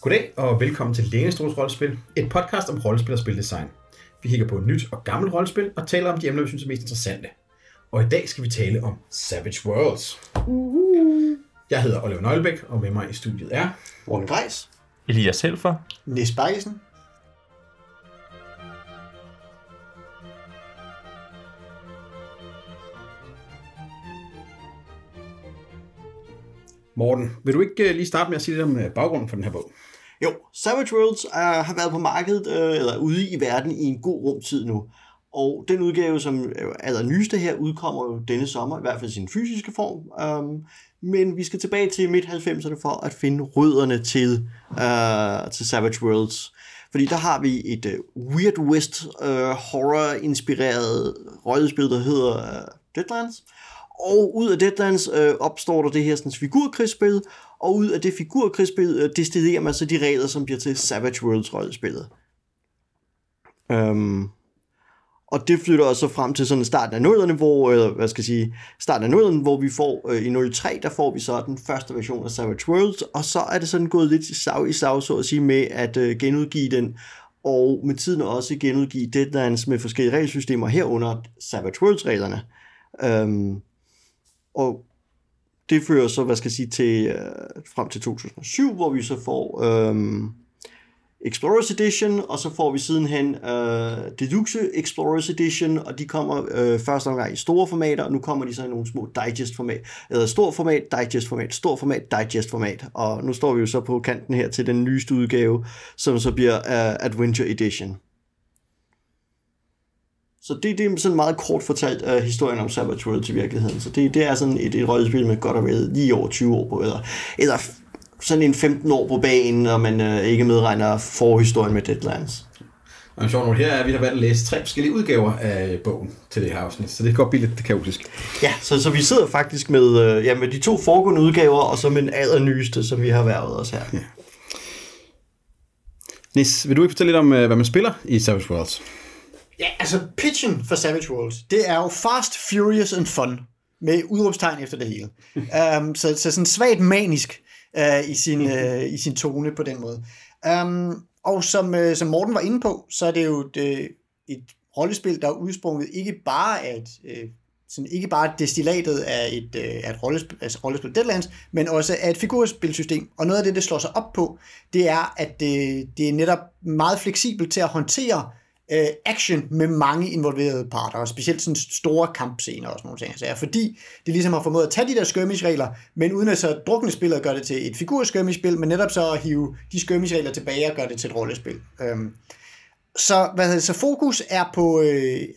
Goddag og velkommen til Lænestros Rollespil, et podcast om rollespil og spildesign. Vi kigger på et nyt og gammelt rollespil og taler om de emner, vi synes er mest interessante. Og i dag skal vi tale om Savage Worlds. Jeg hedder Oliver Nøglebæk, og med mig i studiet er... Morten Grejs. Elias Helfer. Nis Bergesen. Morten, vil du ikke lige starte med at sige lidt om baggrunden for den her bog? Jo, Savage Worlds har været på markedet, eller ude i verden, i en god rumtid nu. Og den udgave, som er nyeste her, udkommer jo denne sommer, i hvert fald i sin fysiske form. Men vi skal tilbage til midt-90'erne for at finde rødderne til Savage Worlds. Fordi der har vi et Weird West horror-inspireret rollespil, der hedder Deadlands. Og ud af Deadlands opstår der det her sådan, figurkrigsspil, og ud af det figurkrigsspil destillerer man så de regler, som bliver til Savage Worlds rollespillet. Og det flytter også frem til sådan starten af nullerne, hvor vi får i 03, der får vi så den første version af Savage Worlds, og så er det sådan gået lidt slag i slag, så at sige, med at genudgive den, og med tiden også genudgive Deadlands med forskellige regelsystemer herunder Savage Worlds-reglerne. Og det fører så, til frem til 2007, hvor vi så får Explorers Edition, og så får vi sidenhen Deluxe Explorers Edition, og de kommer første omgang i store formater, og nu kommer de så i nogle små digest-format, eller stor format, digest-format, stor format, digest-format, og nu står vi jo så på kanten her til den nyeste udgave, som så bliver Adventure Edition. Så det er sådan meget kort fortalt historien om Savage Worlds i virkeligheden. Så det er sådan et rollespil med godt og vel lige over 20 år på, eller sådan en 15 år på banen, når man ikke medregner forhistorien med Deadlands. Og en sjov note her er, at vi har valgt at læse 3 forskellige udgaver af bogen til det her afsnit, så det kan godt blive lidt kaotisk. Ja, så vi sidder faktisk med, med de 2 foregående udgaver, og så med den allernyeste, som vi har været os her. Ja. Nis, vil du ikke fortælle lidt om, hvad man spiller i Savage Worlds? Ja, altså pitchen for Savage Worlds, det er jo fast, furious and fun, med udråbstegn efter det hele. Så sådan svagt manisk i sin tone på den måde. Og som Morten var inde på, så er det jo et rollespil, der er udsprunget ikke bare destillatet af et rollespil Deadlands, men også af et figurspilsystem. Og noget af det slår sig op på, det er, at det er netop meget fleksibelt til at håndtere action med mange involverede parter, og specielt sådan store kampscener og sådan nogle ting. Så fordi det ligesom har formået at tage de der skirmish-regler, men uden at så drukne spillet og gøre det til et figur-skirmish-spil, men netop så at hive de skirmish-regler tilbage og gøre det til et rollespil. Så fokus er på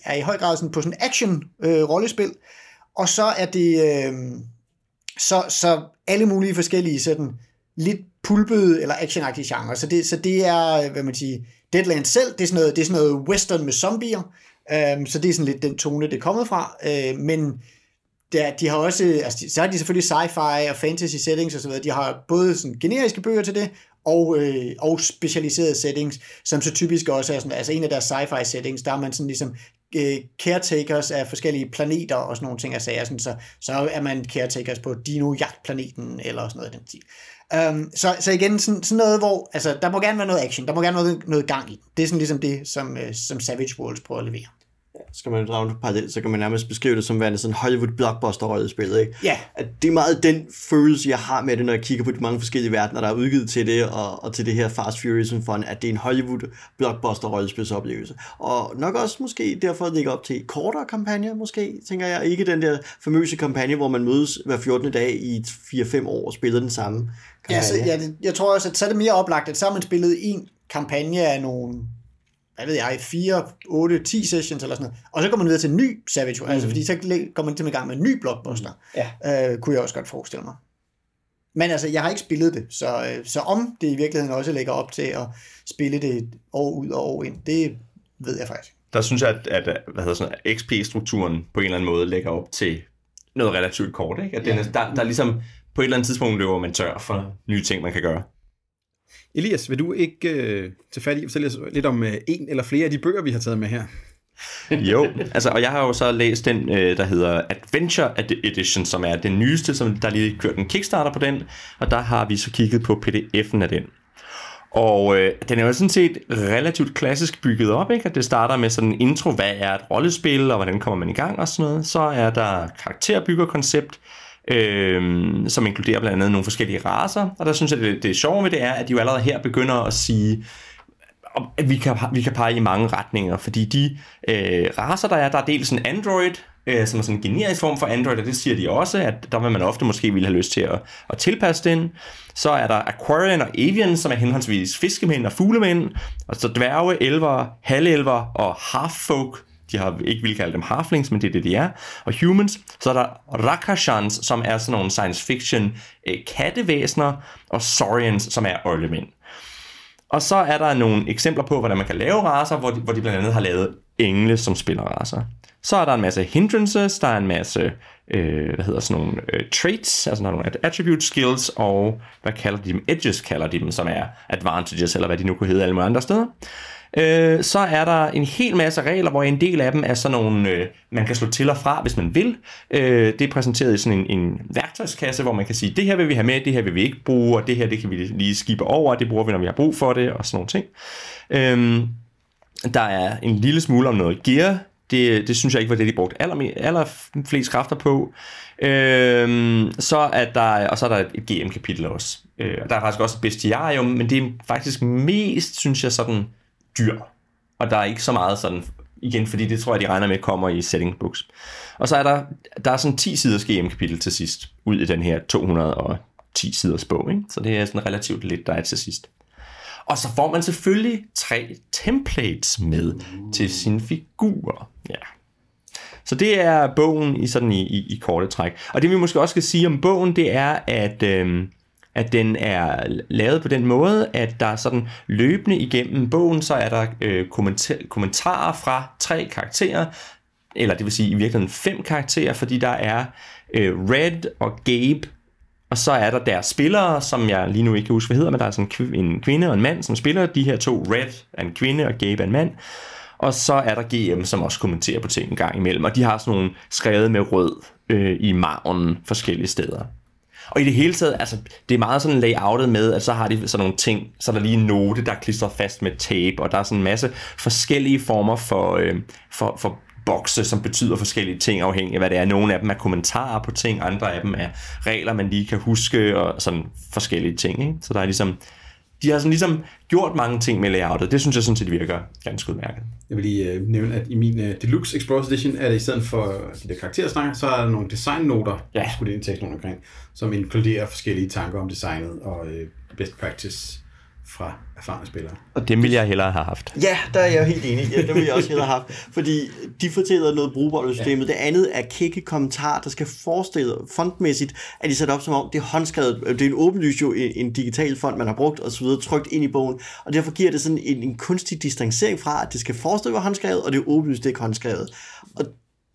er i høj grad sådan på sådan action-rollespil, og så er det så alle mulige forskellige sådan lidt pulpede eller actionagtige genre. Så det er, hvad man siger, Deadlands selv, det er sådan noget western med zombier, så det er sådan lidt den tone, det er kommet fra, men de har også, altså, så har de selvfølgelig sci-fi og fantasy settings og så videre. De har både sådan generiske bøger til det, og specialiserede settings, som så typisk også er sådan, altså en af deres sci-fi settings, der er man sådan ligesom caretakers af forskellige planeter og sådan nogle ting af sager, så er man caretakers på dino-jagtplaneten eller sådan noget i den stil. Så igen, sådan noget, hvor altså, der må gerne være noget action, der må gerne være noget gang i. Det er sådan ligesom det, som Savage Worlds prøver at levere. Ja, skal man drage en parallel, så kan man nærmest beskrive det som værende sådan Hollywood-blockbuster-rollespil, ikke? Ja. At det er meget den følelse, jeg har med det, når jeg kigger på de mange forskellige verdener, der er udgivet til det, og til det her Fast Furious and Fun, at det er en Hollywood-blockbuster-rollespilsoplevelse. Og nok også måske derfor ligger op til kortere kampagner, måske, tænker jeg. Ikke den der famøse kampagne, hvor man mødes hver 14. dag i 4-5 år og spiller den samme kampagne. Ja, jeg tror også, at så er det mere oplagt, at så har man spillet en kampagne af nogle... jeg ved jeg, 4, 8, 10 sessions eller sådan noget. Og så går man videre til en ny Savage Worlds, fordi så går man til i gang med en ny blockbuster. Ja. Kunne jeg også godt forestille mig. Men altså, jeg har ikke spillet det, så om det i virkeligheden også lægger op til at spille det år ud og år ind, det ved jeg faktisk. Der synes jeg, at XP-strukturen på en eller anden måde lægger op til noget relativt kort, ikke? At den, der ligesom på et eller andet tidspunkt løber man tør for nye ting, man kan gøre. Elias, vil du ikke tage fat i og fortælle lidt om en eller flere af de bøger, vi har taget med her? Jo, altså, og jeg har jo så læst den, der hedder Adventure Edition, som er den nyeste, som der lige kørt en Kickstarter på den, og der har vi så kigget på pdf'en af den. Og den er jo sådan set relativt klassisk bygget op, ikke? At det starter med sådan en intro, hvad er et rollespil, og hvordan kommer man i gang og sådan noget. Så er der karakterbyggerkoncept, som inkluderer blandt andet nogle forskellige racer. Og der synes jeg, det sjove ved det er, at de jo allerede her begynder at sige, at vi kan pege i mange retninger. Fordi de racer, der er dels en android, som er sådan en generisk form for Android, og det siger de også, at der vil man ofte måske ville have lyst til at tilpasse den. Så er der Aquarian og Avian, som er henholdsvis fiskemænd og fuglemænd, og så dværge, elver, halvelver og halffolk. De har ikke vil kalde dem halflings, men det er det, de er. Og humans. Så er der Rakashans, som er sådan nogle science fiction kattevæsener, og Saurians, som er øjlemænd. Og så er der nogle eksempler på, hvordan man kan lave racer, hvor de blandt andet har lavet engle, som spiller racer. Så er der en masse hindrances, der er en masse, traits, altså nogle attribute skills, og hvad kalder de dem? Edges kalder de dem, som er advantages, eller hvad de nu kunne hedde alle mulige andre steder. Så er der en hel masse regler, hvor en del af dem er sådan nogle, man kan slå til og fra, hvis man vil. Det er præsenteret i sådan en værktøjskasse, hvor man kan sige, det her vil vi have med, det her vil vi ikke bruge, og det her, det kan vi lige skippe over, det bruger vi, når vi har brug for det, og sådan nogle ting. Der er en lille smule om noget gear. Det synes jeg ikke var det, de brugte allerflest kræfter på. Så er der et GM-kapitel også. Der er faktisk også et bestiarium, men det er faktisk mest, synes jeg, sådan dyr. Og der er ikke så meget sådan, igen, fordi det tror jeg, de regner med, kommer i setting books. Og så er der er sådan 10 siders GM-kapitel til sidst, ud i den her 210 siders bog. Ikke? Så det er sådan relativt lidt, der er til sidst. Og så får man selvfølgelig 3 templates med til sine figurer. Ja. Så det er bogen i sådan i korte træk. Og det vi måske også skal sige om bogen, det er, at den er lavet på den måde, at der er sådan løbende igennem bogen, så er der kommentarer fra 3 karakterer, eller det vil sige i virkeligheden 5 karakterer, fordi der er Red og Gabe, og så er der deres spillere, som jeg lige nu ikke kan huske, hvad hedder, men der er sådan en kvinde og en mand, som spiller. De her 2, Red er en kvinde, og Gabe er en mand. Og så er der GM, som også kommenterer på ting en gang imellem. Og de har sådan nogle skrevet med rød i margen forskellige steder. Og i det hele taget, altså, det er meget sådan layoutet med, at så har de sådan nogle ting, så er der lige en note, der er klistret fast med tape, og der er sådan en masse forskellige former for bokse, som betyder forskellige ting afhængig af hvad det er. Nogle af dem er kommentarer på ting, andre af dem er regler, man lige kan huske og sådan forskellige ting. Ikke? Så der er ligesom, de har sådan ligesom gjort mange ting med layoutet. Det synes jeg sådan set virker ganske udmærket. Jeg vil lige nævne, at i min Deluxe Explorers Edition er det i stedet for de der karakterstanker, så er der nogle designnoter, ja, skulle det indtages nogle omkring, som inkluderer forskellige tanker om designet og best practice fra erfarne spillere. Og det ville jeg hellere have haft. Ja, der er jeg helt enig. Ja, det ville jeg også hellere have haft. Fordi de fortæller noget brugbart i systemet. Ja. Det andet er kække kommentarer, der skal forestille fontmæssigt, at de sætter op som om, det er håndskrevet. Det er en åbenlyst jo en digital font, man har brugt og så videre, trykt ind i bogen. Og derfor giver det sådan en kunstig distancering fra, at det skal forestille være håndskrevet, og det er åbenlyst ikke håndskrevet. Og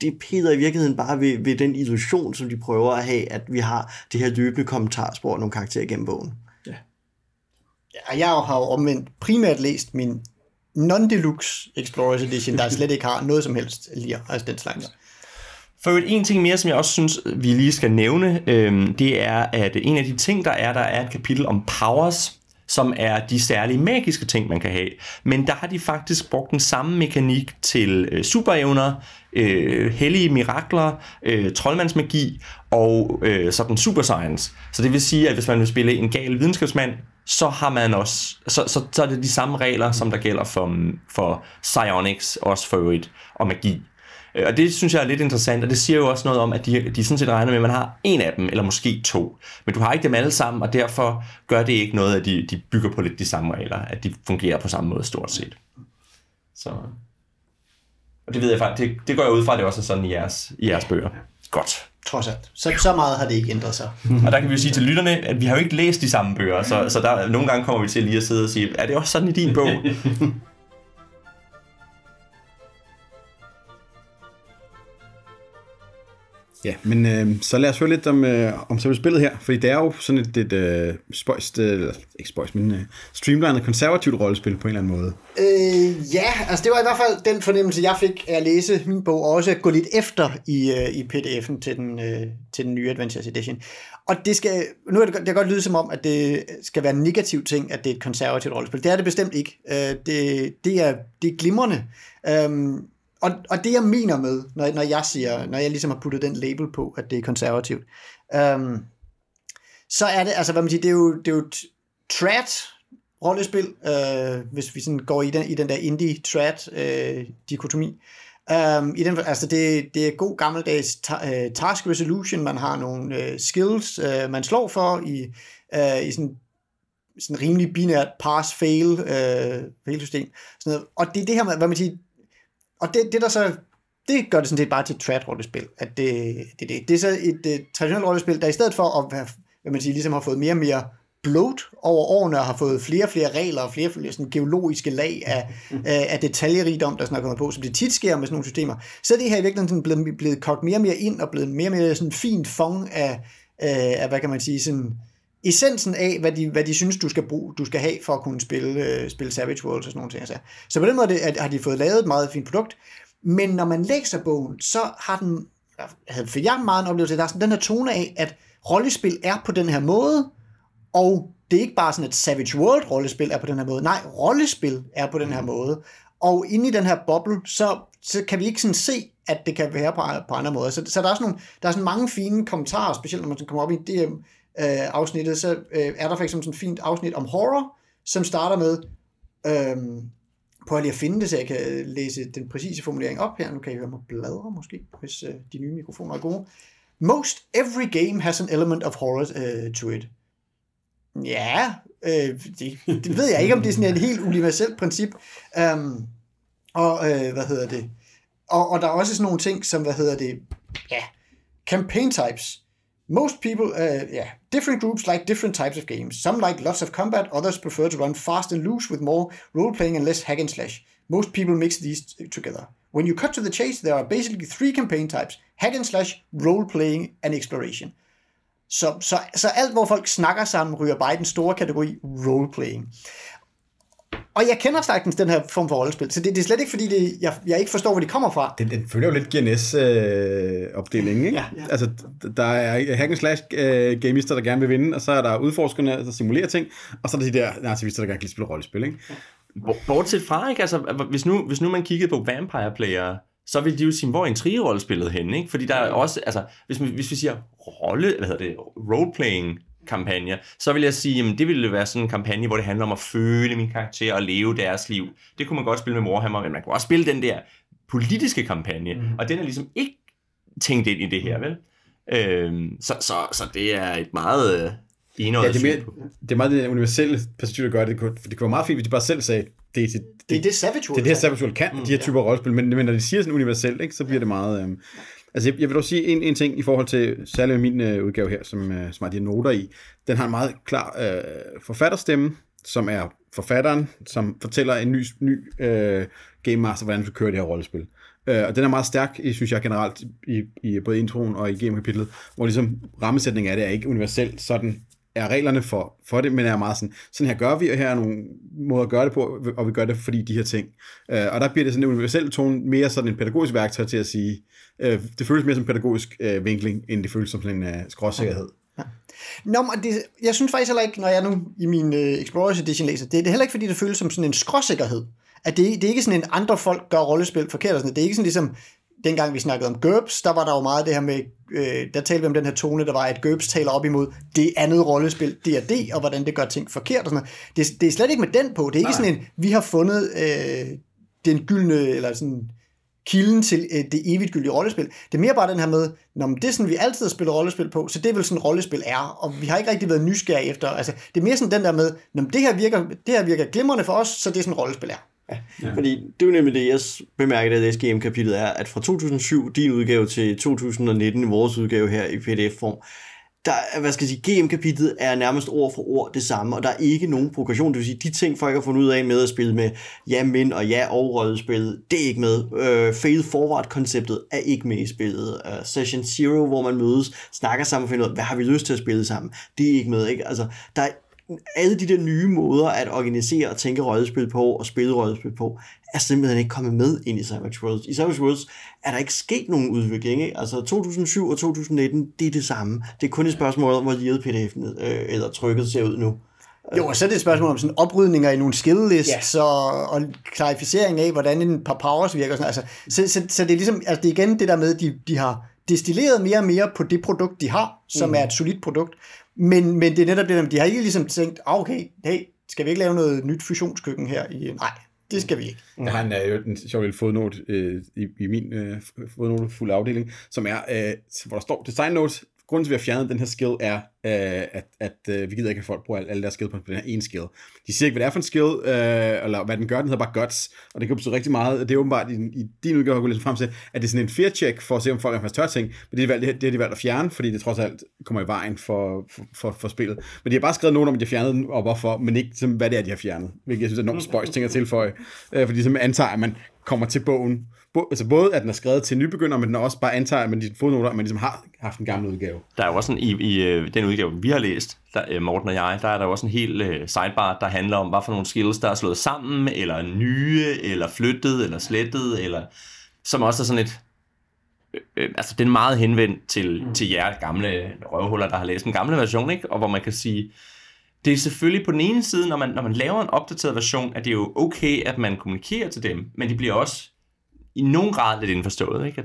det peder i virkeligheden bare ved den illusion, som de prøver at have, at vi har det her løbende kommentarspor og nogle karakterer gennem bogen. Jeg har jo omvendt primært læst min non-deluxe Explorers Edition, der slet ikke har noget som helst lige altså den slags. For en ting mere, som jeg også synes, vi lige skal nævne, det er, at en af de ting, der er et kapitel om powers, som er de særlige magiske ting, man kan have. Men der har de faktisk brugt den samme mekanik til superevner, hellige mirakler, troldmandsmagi og sådan super science. Så det vil sige, at hvis man vil spille en gal videnskabsmand, så har man også så er det de samme regler, som der gælder for psionics, også for øvrigt, og magi. Og det synes jeg er lidt interessant, og det siger jo også noget om, at de sådan set regner med, at man har en af dem, eller måske 2. Men du har ikke dem alle sammen, og derfor gør det ikke noget, at de bygger på lidt de samme regler, at de fungerer på samme måde stort set. Så. Og det ved jeg faktisk, det går jeg ud fra, at det også er sådan i jeres bøger. Godt. Trods alt. Så meget har det ikke ændret sig. Og der kan vi jo sige til lytterne, at vi har jo ikke læst de samme bøger, så der, nogle gange kommer vi til lige at sidde og sige, er det også sådan i din bog? Ja, men så lad os høre lidt om selve spillet her, fordi det er jo sådan et spøjst, ikke spøjst, men streamlinet konservativt rollespil på en eller anden måde. Det var i hvert fald den fornemmelse, jeg fik af at læse min bog, og også at gå lidt efter i pdf'en til den nye Adventures Edition. Og det skal, nu er det godt lyde som om, at det skal være en negativ ting, at det er et konservativt rollespil. Det er det bestemt ikke. Det er glimrende. Og det jeg mener med, når jeg ligesom har puttet den label på, at det er konservativt, så er det, altså hvad man siger, det er jo trad rollespil, hvis vi sådan går i den der indie trad dikotomi. Det er god gammeldags task resolution, man har nogle skills, man slår for i sådan rimelig binært pass-fail fail-system. Og det er det her, hvad man siger. Og det gør det sådan set bare til et trad-rollespil, at det er så et traditionelt rollespil, der i stedet for at, hvad man siger, ligesom har fået mere og mere bloat over årene, og har fået flere og flere regler, og flere og flere sådan geologiske lag af detaljerigdom, der sådan er kommet på, som det tit sker med sådan nogle systemer, så er det her i virkeligheden blevet kogt mere og mere ind, og blevet mere og mere sådan fint fong af hvad kan man sige, sådan essensen af, hvad de synes, du skal have for at kunne spille Savage Worlds og sådan nogle ting. Så på den måde har de fået lavet et meget fint produkt, men når man læser bogen, så har den, for jeg meget en oplevelse, der er sådan den her tone af, at rollespil er på den her måde, og det er ikke bare sådan, at Savage World-rollespil er på den her måde. Nej, rollespil er på den her måde. Og inde i den her boble, så kan vi ikke sådan se, at det kan være på andre måder. Så der er sådan mange fine kommentarer, specielt når man kommer op i det afsnittet, så er der for eksempel sådan et fint afsnit om horror, som starter med, prøv lige at finde det, så jeg kan læse den præcise formulering op her, nu kan I høre mig bladre måske, hvis de nye mikrofoner er gode. Most every game has an element of horror to it. Ja, det ved jeg ikke, om det er sådan et helt universelt princip, og der er også sådan nogle ting, som, campaign types. Most people, different groups like different types of games. Some like lots of combat, others prefer to run fast and loose with more role-playing and less hack and slash. Most people mix these together. When you cut to the chase, there are basically three campaign types. Hack and slash, role-playing and exploration. Så alt, hvor folk snakker sammen, ryger bare i den store kategori role-playing. Og jeg kender sagtens den her form for rollespil, så det er slet ikke, fordi jeg ikke forstår, hvor de kommer fra. Den følger jo lidt GNS-opdelingen, ikke? Ja. Altså, der er hack and slash-gamister, der gerne vil vinde, og så er der udforskerne, der simulerer ting, og så er der de der narrativister, der gerne kan spille rollespil, ikke? Bortset fra, ikke? Altså, hvis nu man kiggede på vampire-playere, så vil de jo sige, hvor er en tri-rollespillet henne, ikke? Fordi der er også, altså, hvis vi siger roleplaying kampagne, så vil jeg sige, jamen det ville være sådan en kampagne, hvor det handler om at føle min karakter og leve deres liv. Det kunne man godt spille med Warhammer, men man kunne også spille den der politiske kampagne, og den er ligesom ikke tænkt ind i det her, vel? Så det er et meget enøjet det er meget det universelle perspektiv, der gør det. Det kunne være meget fint, hvis de bare selv sagde, det er det Savage World. Det er det, Savage World kan, de her typer rollespil, men når de siger sådan universelt, ikke, så bliver det meget... Altså, jeg vil dog sige en ting i forhold til, særligt min udgave her, som har de noter i. Den har en meget klar forfatterstemme, som er forfatteren, som fortæller en ny game master, hvordan vi kører det her rollespil. Og den er meget stærk, synes jeg generelt, i både introen og i game-kapitlet, hvor ligesom rammesætningen af det er ikke universelt sådan, er reglerne for det, men er meget sådan her gør vi, og her er nogle måder at gøre det på, og vi gør det fordi de her ting. Og der bliver det sådan en universel tone, mere sådan en pædagogisk værktøj til at sige, det føles mere som en pædagogisk vinkling, end det føles som sådan en skråsikkerhed. Ja. Nå, men jeg synes faktisk heller ikke, når jeg nu i min Explorers Edition læser, det er heller ikke fordi, det føles som sådan en skråsikkerhed, at det er ikke sådan en andre folk gør rollespil forkert, og sådan, det er ikke sådan ligesom, dengang vi snakkede om GURPS, der var der jo meget det her med, der talte vi om den her tone, der var, at GURPS taler op imod det andet rollespil, D&D, og hvordan det gør ting forkert og sådan noget. Det er slet ikke med den på. Det er ikke sådan en, vi har fundet den gyldne, eller sådan kilden til det evigt gyldige rollespil. Det er mere bare den her med, det er sådan, vi altid spiller rollespil på, så det er vel sådan, rollespil er, og vi har ikke rigtig været nysgerrige efter. Altså, det er mere sådan den der med, det her virker glimrende for os, så det er sådan, rollespil er. Ja. Fordi det er nemlig det, jeg bemærkede, at SGM-kapitlet er, at fra 2007, din udgave, til 2019, vores udgave her i PDF-form, der, hvad skal jeg sige, GM-kapitlet er nærmest ord for ord det samme, og der er ikke nogen progression. Det vil sige, de ting folk har fundet ud af med at spille med ja, men og ja, overrøget spillet, det er ikke med. Fail forward-konceptet er ikke med i spillet. Session Zero, hvor man mødes, snakker sammen og finder ud af, hvad har vi lyst til at spille sammen, det er ikke med, ikke? Altså, der er alle de der nye måder at organisere og tænke rollespil på og spille rollespil på, er simpelthen ikke kommet med ind i Savage Worlds. I Savage Worlds er der ikke sket nogen udvikling, ikke? Altså 2007 og 2019, det er det samme. Det er kun et spørgsmål om, hvor livet pdf'en eller trykket ser ud nu. Jo, og så er det et spørgsmål om sådan oprydninger i nogle skilllists, og klarificering af, hvordan en par powers virker. Sådan. Altså, så det er ligesom, altså det er igen det der med, de har destilleret mere og mere på det produkt, de har, som er et solidt produkt. Men det er netop det, de har ikke ligesom tænkt, okay, hey, skal vi ikke lave noget nyt fusionskøkken her? Nej, det skal vi ikke. Der har en sjov lille fodnote i min fodnotefulde afdeling, som er, hvor der står design notes. Grunden til, at vi har fjernet den her skill, er, at vi gider ikke, at folk bruger alle deres skill på den her ene skill. De siger ikke, hvad det er for en skill, eller hvad den gør, den hedder bare guts, og det kan betyde rigtig meget. Det er åbenbart, i din udgave, at jeg frem til, at det er sådan en fear check for at se, om folk er faktisk tør ting, men det har de valgt at fjerne, fordi det trods alt kommer i vejen for spillet. Men de har bare skrevet nogen om, at de har fjernet den, og hvorfor, men ikke som, hvad det er, de har fjernet. Hvilket jeg synes er enormt spøjs ting at tilføje, fordi som antager, at man kommer til bogen. Altså både, at den er skrevet til nybegynder, men den også bare antager, at man i de fodnoter, at man ligesom har haft en gammel udgave. Der er jo også sådan, i den udgave, vi har læst, der, Morten og jeg, der er der også en hel sidebar, der handler om, hvad for nogle skills, der er slået sammen, eller nye, eller flyttet, eller slettet, eller, som også er sådan et, altså den er meget henvendt til jer gamle røvhuller, der har læst den gamle version, ikke? Og hvor man kan sige, det er selvfølgelig på den ene side, når man laver en opdateret version, at det er jo okay, at man kommunikerer til dem, men de bliver også i nogen grad lidt indforstået, ikke?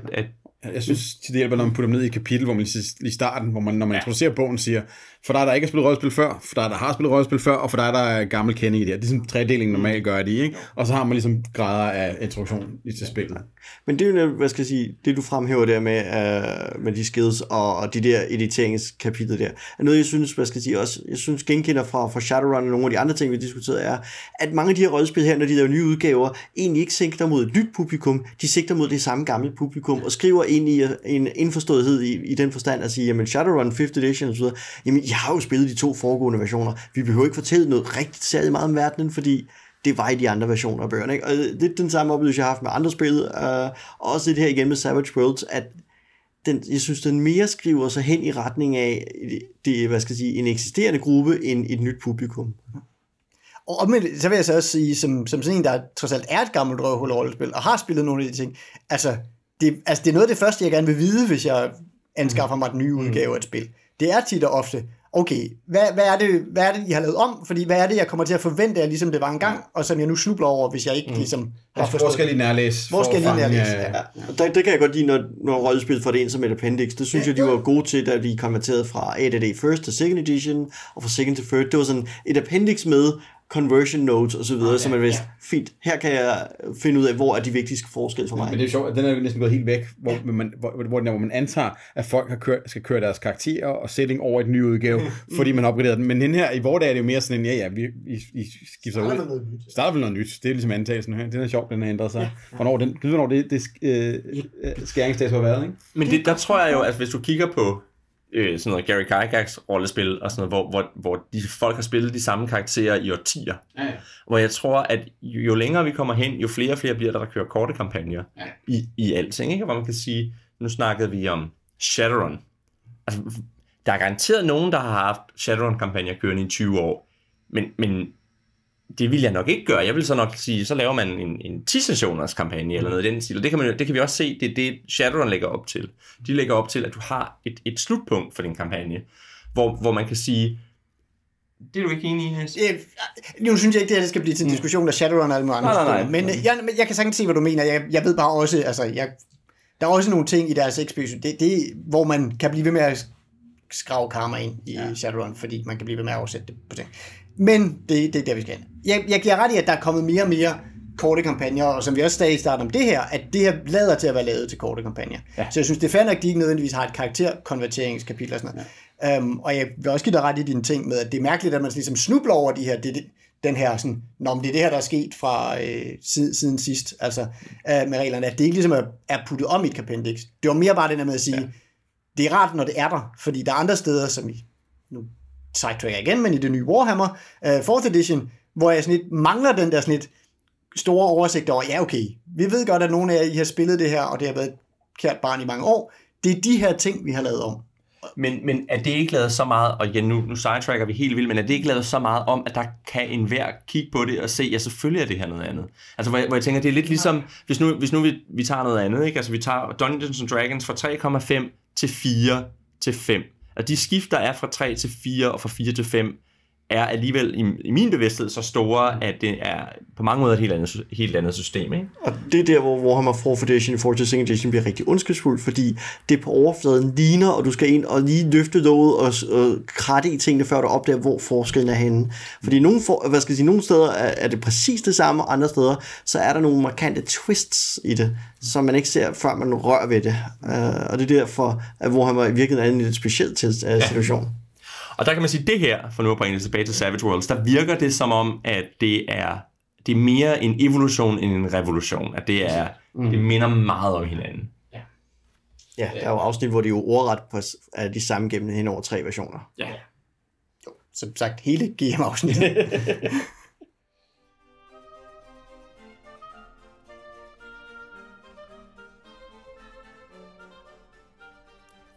Jeg synes, det hjælper, når man putter dem ned i et kapitel, hvor man lige starten, hvor man, når man introducerer bogen, siger, for dig, der ikke har spillet rollespil før, for dig, der har spillet rollespil før, og for dig, der er gammel kending i det her. Det er sådan tredelingen normalt gør det, ikke? Og så har man ligesom grader af introduktion til spillet. Men det er jo, hvad skal jeg sige, det du fremhæver der med de skills og de der editeringskapitler der, er noget, jeg synes, hvad skal jeg sige, også, jeg synes genkender fra Shadowrun og nogle af de andre ting, vi diskuterede, er, at mange af de her rollespil her, når de laver nye udgaver, egentlig ikke sigter mod et nyt publikum, de sigter mod det samme gamle publikum, og skriver ind i en indforståethed i den forstand at sige, jamen Shadowrun 5th Edition og så videre, jamen jeg har jo spillet de to foregående versioner, vi behøver ikke fortælle noget rigtig særlig meget om verdenen, fordi det var i de andre versioner af bøgerne, ikke? Og lidt den samme oplevelse, jeg har haft med andre spil, og også det her igen med Savage Worlds, at jeg synes, den mere skriver sig hen i retning af det, hvad skal jeg sige, en eksisterende gruppe end et nyt publikum. Og så vil jeg så også sige, som sådan en, der trods alt er et gammelt røvhul-rollespil, og har spillet nogle af de ting, det er noget af det første, jeg gerne vil vide, hvis jeg anskaffer mig den nye udgave af et spil. Det er tit og ofte, okay, hvad er det, I har lavet om? Fordi hvad er det, jeg kommer til at forvente, at ligesom det var engang, og som jeg nu snubler over, hvis jeg ikke ligesom har forstået. Hvor skal jeg lige nærlæse? Ja. Det kan jeg godt lide, når rollespil får det ind som et appendix. Det synes jeg, de var gode til, da de konverterede fra AD&D First til Second Edition, og fra Second til Third. Det var sådan et appendix med conversion notes og så videre, som man vidste, fint, her kan jeg finde ud af, hvor er de vigtigste forskelle for mig. Men det er sjovt, den er jo næsten gået helt væk, hvor man antager, at folk skal køre deres karakterer og setting over et ny udgave, fordi man har opgraderet den. Men den her, i vores dag er det jo mere sådan en, vi skifter ud. Starter vel noget nyt. Det er ligesom antagelsen her. Den er sjovt, den har ændret sig. Hvornår det skæringsdags har været, ikke? Men der tror jeg jo, at hvis du kigger på sådan noget Gary Gygax rollespil og sådan noget, hvor de folk har spillet de samme karakterer i årtier. Ja. Hvor jeg tror, at jo længere vi kommer hen, jo flere og flere bliver der kører korte kampagner i alting, ikke? Hvor man kan sige, nu snakkede vi om Shadowrun. Altså, der er garanteret nogen, der har haft Shadowrun-kampagner kørende i 20 år, men det vil jeg nok ikke gøre. Jeg vil så nok sige, så laver man en 10-sessioners kampagne eller noget i den stil. Det kan vi også se, det er det, Shadowrun lægger op til. De lægger op til, at du har et slutpunkt for din kampagne, hvor man kan sige, det er du ikke enig i, Hans? Nu synes jeg ikke, det her skal blive til en diskussion af Shadowrun og alle andre spil. Men jeg kan sagtens se, hvad du mener. Jeg ved bare også, der er også nogle ting i deres exposition, hvor man kan blive ved med at skrave karma ind i Shadowrun, fordi man kan blive ved med at oversætte det på ting. Men det er der, vi skal. Jeg giver ret i, at der er kommet mere og mere korte kampagner, og som vi også sagde i starten om det her, at det her lader til at være lavet til korte kampagner. Ja. Så jeg synes, det er fair nok, at de ikke nødvendigvis har et karakterkonverteringskapitel og sådan noget. Ja. Og jeg vil også give dig ret i dine ting med, at det er mærkeligt, at man ligesom snubler over de her, den her sådan, det er det her, der er sket fra siden sidst, altså med reglerne, at det ikke ligesom er puttet om i et appendix. Det var mere bare det der med at sige, det er rart, når det er der, fordi der er andre steder, som i, nu sidetracker jeg igen, men i det nye Warhammer 4th edition, hvor jeg sådan lidt mangler den der sådan lidt store oversigt over, ja okay, vi ved godt, at nogle af jer I har spillet det her, og det har været et kært barn i mange år. Det er de her ting, vi har lavet om. Men er det ikke lavet så meget, og ja, nu sidetracker vi helt vildt, men er det ikke lavet så meget om, at der kan enhver kigge på det og se, ja, selvfølgelig er det her noget andet. Altså, hvor jeg tænker, det er lidt ligesom, hvis nu vi tager noget andet, ikke? Altså, vi tager Dungeons and Dragons fra 3,5 til 4 til 5. Og de skifter er fra 3 til 4 og fra 4 til 5, er alligevel i min bevidsthed så store, at det er på mange måder et helt andet system, ikke? Og det er der, hvor Warhammer 4th Edition og 4th Edition bliver rigtig ondskabsfuldt, fordi det på overfladen ligner, og du skal ind og lige løfte noget og kratte i tingene, før du opdager, hvor forskellen er henne. Fordi nogle steder er det præcis det samme, og andre steder, så er der nogle markante twists i det, som man ikke ser, før man rører ved det. Og det er derfor, at Warhammer i virkeligheden er en lidt speciel situation. Ja. Og der kan man sige, det her, for nu at bringe det tilbage til Savage Worlds, der virker det som om, at det er mere en evolution end en revolution. At det minder meget om hinanden. Ja, der er jo afsnit, hvor det jo ordret på, er de samme gennem hen over 3 versioner. Ja. Jo, som sagt, hele GM-afsnittet.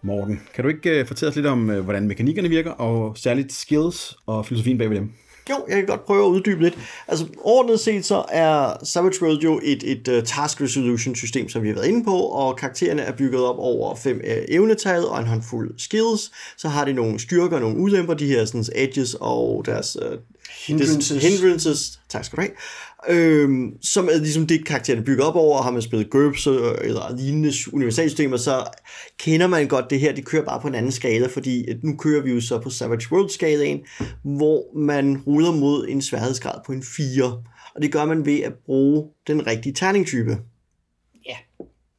Morten, kan du ikke fortælle os lidt om, hvordan mekanikkerne virker, og særligt skills og filosofien bagved dem? Jo, jeg kan godt prøve at uddybe lidt. Altså, ordnet set så er Savage Worlds jo et task resolution system, som vi har været inde på, og karaktererne er bygget op over 5 evnetal og en håndfuld skills. Så har de nogle styrker og nogle ulemper, de her sådan, edges og deres hindrances. Tak skal du have. Som er ligesom det, karaktererne bygger op over, og har man spillet GURPS eller lignende universalsystemer, så kender man godt det her, det kører bare på en anden skala, fordi nu kører vi jo så på Savage World-skalaen, hvor man ruller mod en sværhedsgrad på en 4, og det gør man ved at bruge den rigtige terningtype. Ja.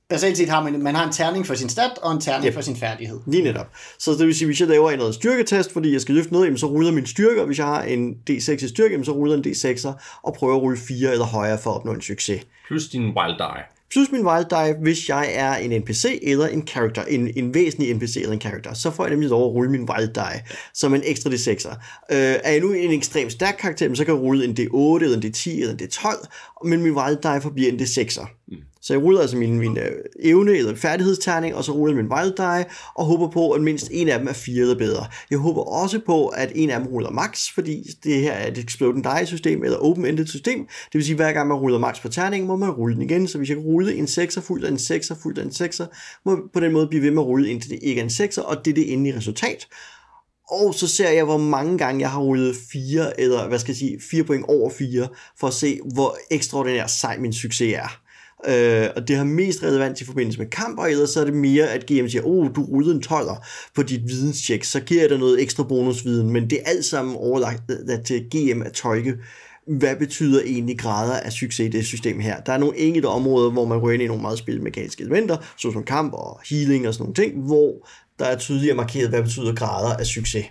Basalt set har man har en terning for sin stat, og en terning for sin færdighed. Lige netop. Så det vil sige, hvis jeg laver en styrketest, fordi jeg skal løfte noget, jamen, så ruller min styrke, og hvis jeg har en D6 i styrke, jamen, så ruller en D6'er, og prøver at rulle 4 eller højere for at opnå en succes. Plus din wild die. Plus min wild die, hvis jeg er en NPC eller en character, en væsentlig NPC eller en character, så får jeg nemlig lov at rulle min wild die, som en ekstra D6'er. Er jeg nu en ekstremt stærk karakter, så kan jeg rulle en D8 eller en D10 eller en D12, men min wild die forbliver en D6'er. Mm. Så jeg ruller altså min evne eller færdighedsterning, og så ruller min wild die, og håber på, at mindst en af dem er 4 eller bedre. Jeg håber også på, at en af dem ruller max, fordi det her er et exploding die-system, eller open-ended system. Det vil sige, at hver gang man ruller max på terningen, må man rulle den igen. Så hvis jeg kan rulle en 6'er fuldt af en 6'er fuldt af en 6'er, må på den måde blive ved med at rulle, indtil det ikke er en 6'er, og det er det endelige resultat. Og så ser jeg, hvor mange gange jeg har rullet 4, eller hvad skal jeg sige, 4 point over 4, for at se, hvor ekstraordinær sej min succes er. Og det har mest relevans i forbindelse med kamp, og ellers så er det mere, at GM siger, du rullede en 12'er på dit videnscheck, så giver jeg dig noget ekstra bonusviden, men det er alt sammen overlagt til GM at tolke, hvad betyder egentlig grader af succes i det system her. Der er nogle enkelte områder, hvor man ryger ind i nogle meget spilmekaniske elementer, såsom kamp og healing og sådan nogle ting, hvor der er tydeligere markeret, hvad betyder grader af succes.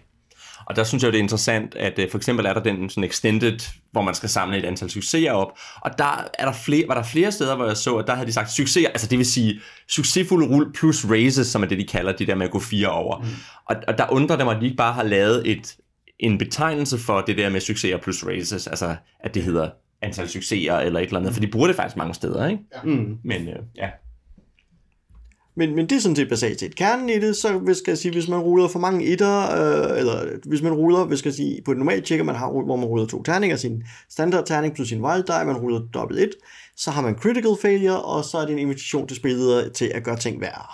Og der synes jeg jo, det er interessant, at for eksempel er der den sådan extended, hvor man skal samle et antal succeser op, og der er var der flere steder, hvor jeg så, at der havde de sagt succeser, altså det vil sige succesfulde rull plus raises, som er det, de kalder det der med at gå 4 over. Mm. Og der undrer det mig, at de ikke bare har lavet en betegnelse for det der med succeser plus raises, altså at det hedder antal succeser eller et eller andet, for de bruger det faktisk mange steder, ikke? Ja. Mm. Men ja. Men det er sådan set basalt set kernen i det, så skal jeg sige, hvis man ruller for mange etter, eller hvis man ruller, hvis jeg sige, på et normalt checker, man har, hvor man ruller 2 terninger, sin standard terning plus sin wild die, man ruller dobbelt 1, så har man critical failure, og så er det en invitation til spillere til at gøre ting værre.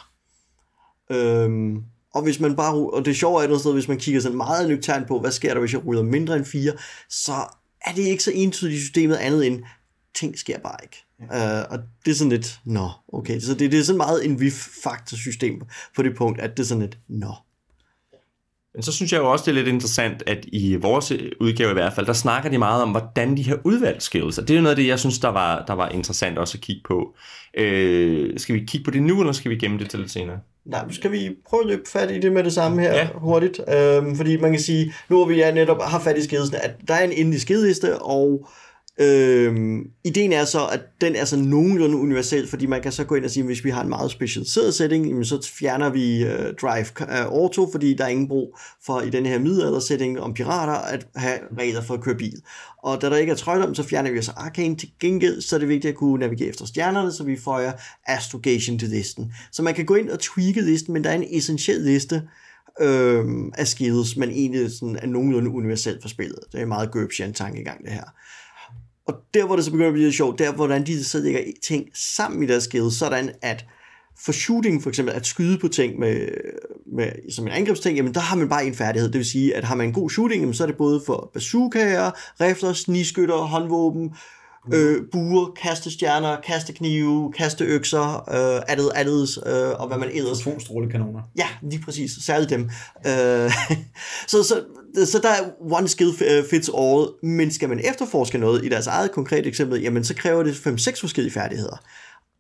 Og hvis man bare og det sjove er et sted, hvis man kigger sådan meget nøgternt på, hvad sker der, hvis jeg ruller mindre end 4, så er det ikke så entydigt i systemet andet end, ting sker bare ikke. Og det er sådan lidt, okay. Så det er sådan meget en VIF-faktorsystem på det punkt, at det er sådan lidt, Men så synes jeg jo også, det er lidt interessant, at i vores udgave i hvert fald, der snakker de meget om, hvordan de har udvalgt skills. Og det er jo noget af det, jeg synes, der var interessant også at kigge på. Skal vi kigge på det nu, eller skal vi gemme det til lidt senere? Nej, nu skal vi prøve at løbe fat i det med det samme her hurtigt. Fordi man kan sige, nu hvor vi netop har fat i skillsene, at der er en endelig skilliste, og Ideen er så, at den er så nogenlunde universel, fordi man kan så gå ind og sige, at hvis vi har en meget specialiseret setting, så fjerner vi Drive Auto, fordi der er ingen brug for i den her middelalder-setting om pirater at have regler for at køre bil. Og da der ikke er trøjt om, så fjerner vi så Arcane. Til gengæld, så er det vigtigt at kunne navigere efter stjernerne, så vi føjer Astrogation til listen. Så man kan gå ind og tweake listen, men der er en essentiel liste af skills, men egentlig sådan er nogenlunde universelt for spillet. Det er meget Gerbsian-tankegang, det her. Og der, hvor det så begynder at blive lidt sjovt, der, hvordan de så lægger ting sammen i deres skede, sådan at for shooting, for eksempel at skyde på ting med som en angrebsting, jamen der har man bare en færdighed. Det vil sige, at har man en god shooting, jamen, så er det både for bazookaer, rifler, snigskytter, håndvåben, buer, kastestjerner, kasteknive, kasteøkser, og hvad man ellers... Atomstrålekanoner. Ja, lige præcis. Særligt dem. Så der er one skill fits all, men skal man efterforske noget i deres eget konkrete eksempel, jamen så kræver det 5-6 forskellige færdigheder.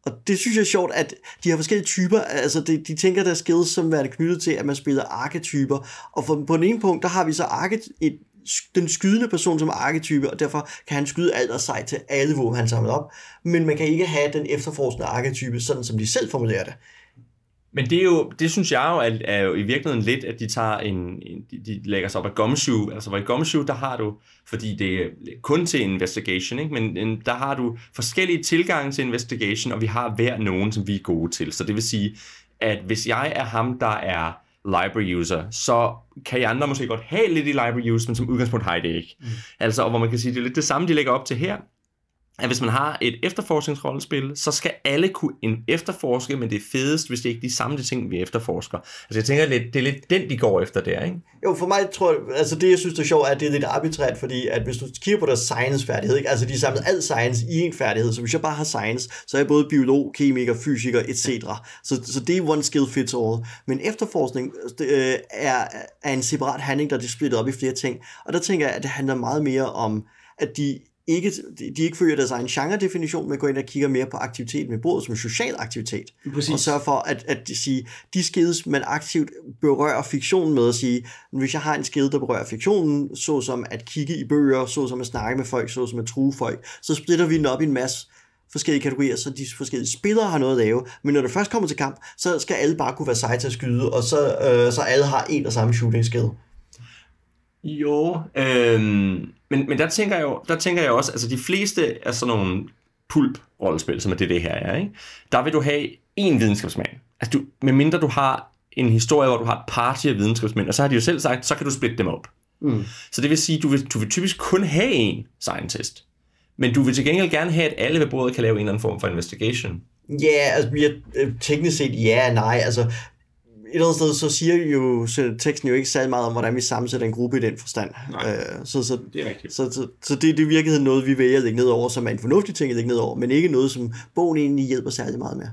Og det synes jeg er sjovt, at de har forskellige typer, altså de tænker der skills som værende knyttet til, at man spiller arketyper, og på den ene punkt, der har vi så den skydende person som arketype, og derfor kan han skyde alt og sejt til alle våben, han samler op, men man kan ikke have den efterforskende arketype, sådan som de selv formulerer det. Men det er jo, det synes jeg jo, er jo i virkeligheden lidt, at de tager de lægger sig op af Gumshoe, altså hvor i Gumshoe, der har du, fordi det er kun til investigation, ikke? Men der har du forskellige tilgange til investigation, og vi har hver nogen, som vi er gode til. Så det vil sige, at hvis jeg er ham, der er library user, så kan I andre måske godt have lidt i library use, men som udgangspunkt har I det ikke. Mm. Altså, og hvor man kan sige, det er lidt det samme, de lægger op til her, at hvis man har et efterforskningsrollespil, så skal alle kunne efterforske, men det er fedest, hvis det ikke er de samme ting, vi efterforsker. Altså jeg tænker lidt, det er lidt den, de går efter der, ikke? Jo, for mig tror jeg, altså det, jeg synes det er sjovt, er, at det er lidt arbitrært, fordi at hvis du kigger på deres science-færdighed, ikke? Altså de samler alt science i en færdighed, så hvis jeg bare har science, så er jeg både biolog, kemiker, fysiker, etc. Så det er one skill fits all. Men efterforskning er en separat handling, der er splittet op i flere ting, og der tænker jeg, at det handler meget mere om, at de ikke følger deres egen genre-definition, men går ind og kigger mere på aktivitet med bordet som social aktivitet. Præcis. Og sørger for at sige, de skills, man aktivt berører fiktionen med at sige, hvis jeg har en skill, der berører fiktionen, såsom at kigge i bøger, såsom at snakke med folk, såsom at true folk, så splitter vi den op i en masse forskellige kategorier, så de forskellige spillere har noget at lave. Men når det først kommer til kamp, så skal alle bare kunne være seje til at skyde, og så alle har en og samme shooting-skill. Jo, men der tænker jeg også, altså de fleste er sådan nogle pulp-rollespil, som er det her er, ikke? Der vil du have en videnskabsmand. Altså medmindre du har en historie, hvor du har et party af videnskabsmænd, og så har de jo selv sagt, så kan du splitte dem op. Mm. Så det vil sige, du vil typisk kun have en scientist, men du vil til gengæld gerne have, at alle ved bordet kan lave en eller anden form for investigation. Ja, yeah, altså vi har teknisk set ja, nej, altså... Et eller andet sted, så siger jo teksten jo ikke særlig meget om, hvordan vi sammensætter en gruppe i den forstand. Så det er i virkeligheden noget, vi vælger at lægge ned over, som er en fornuftig ting at lægge ned over, men ikke noget, som bogen egentlig hjælper særlig meget med.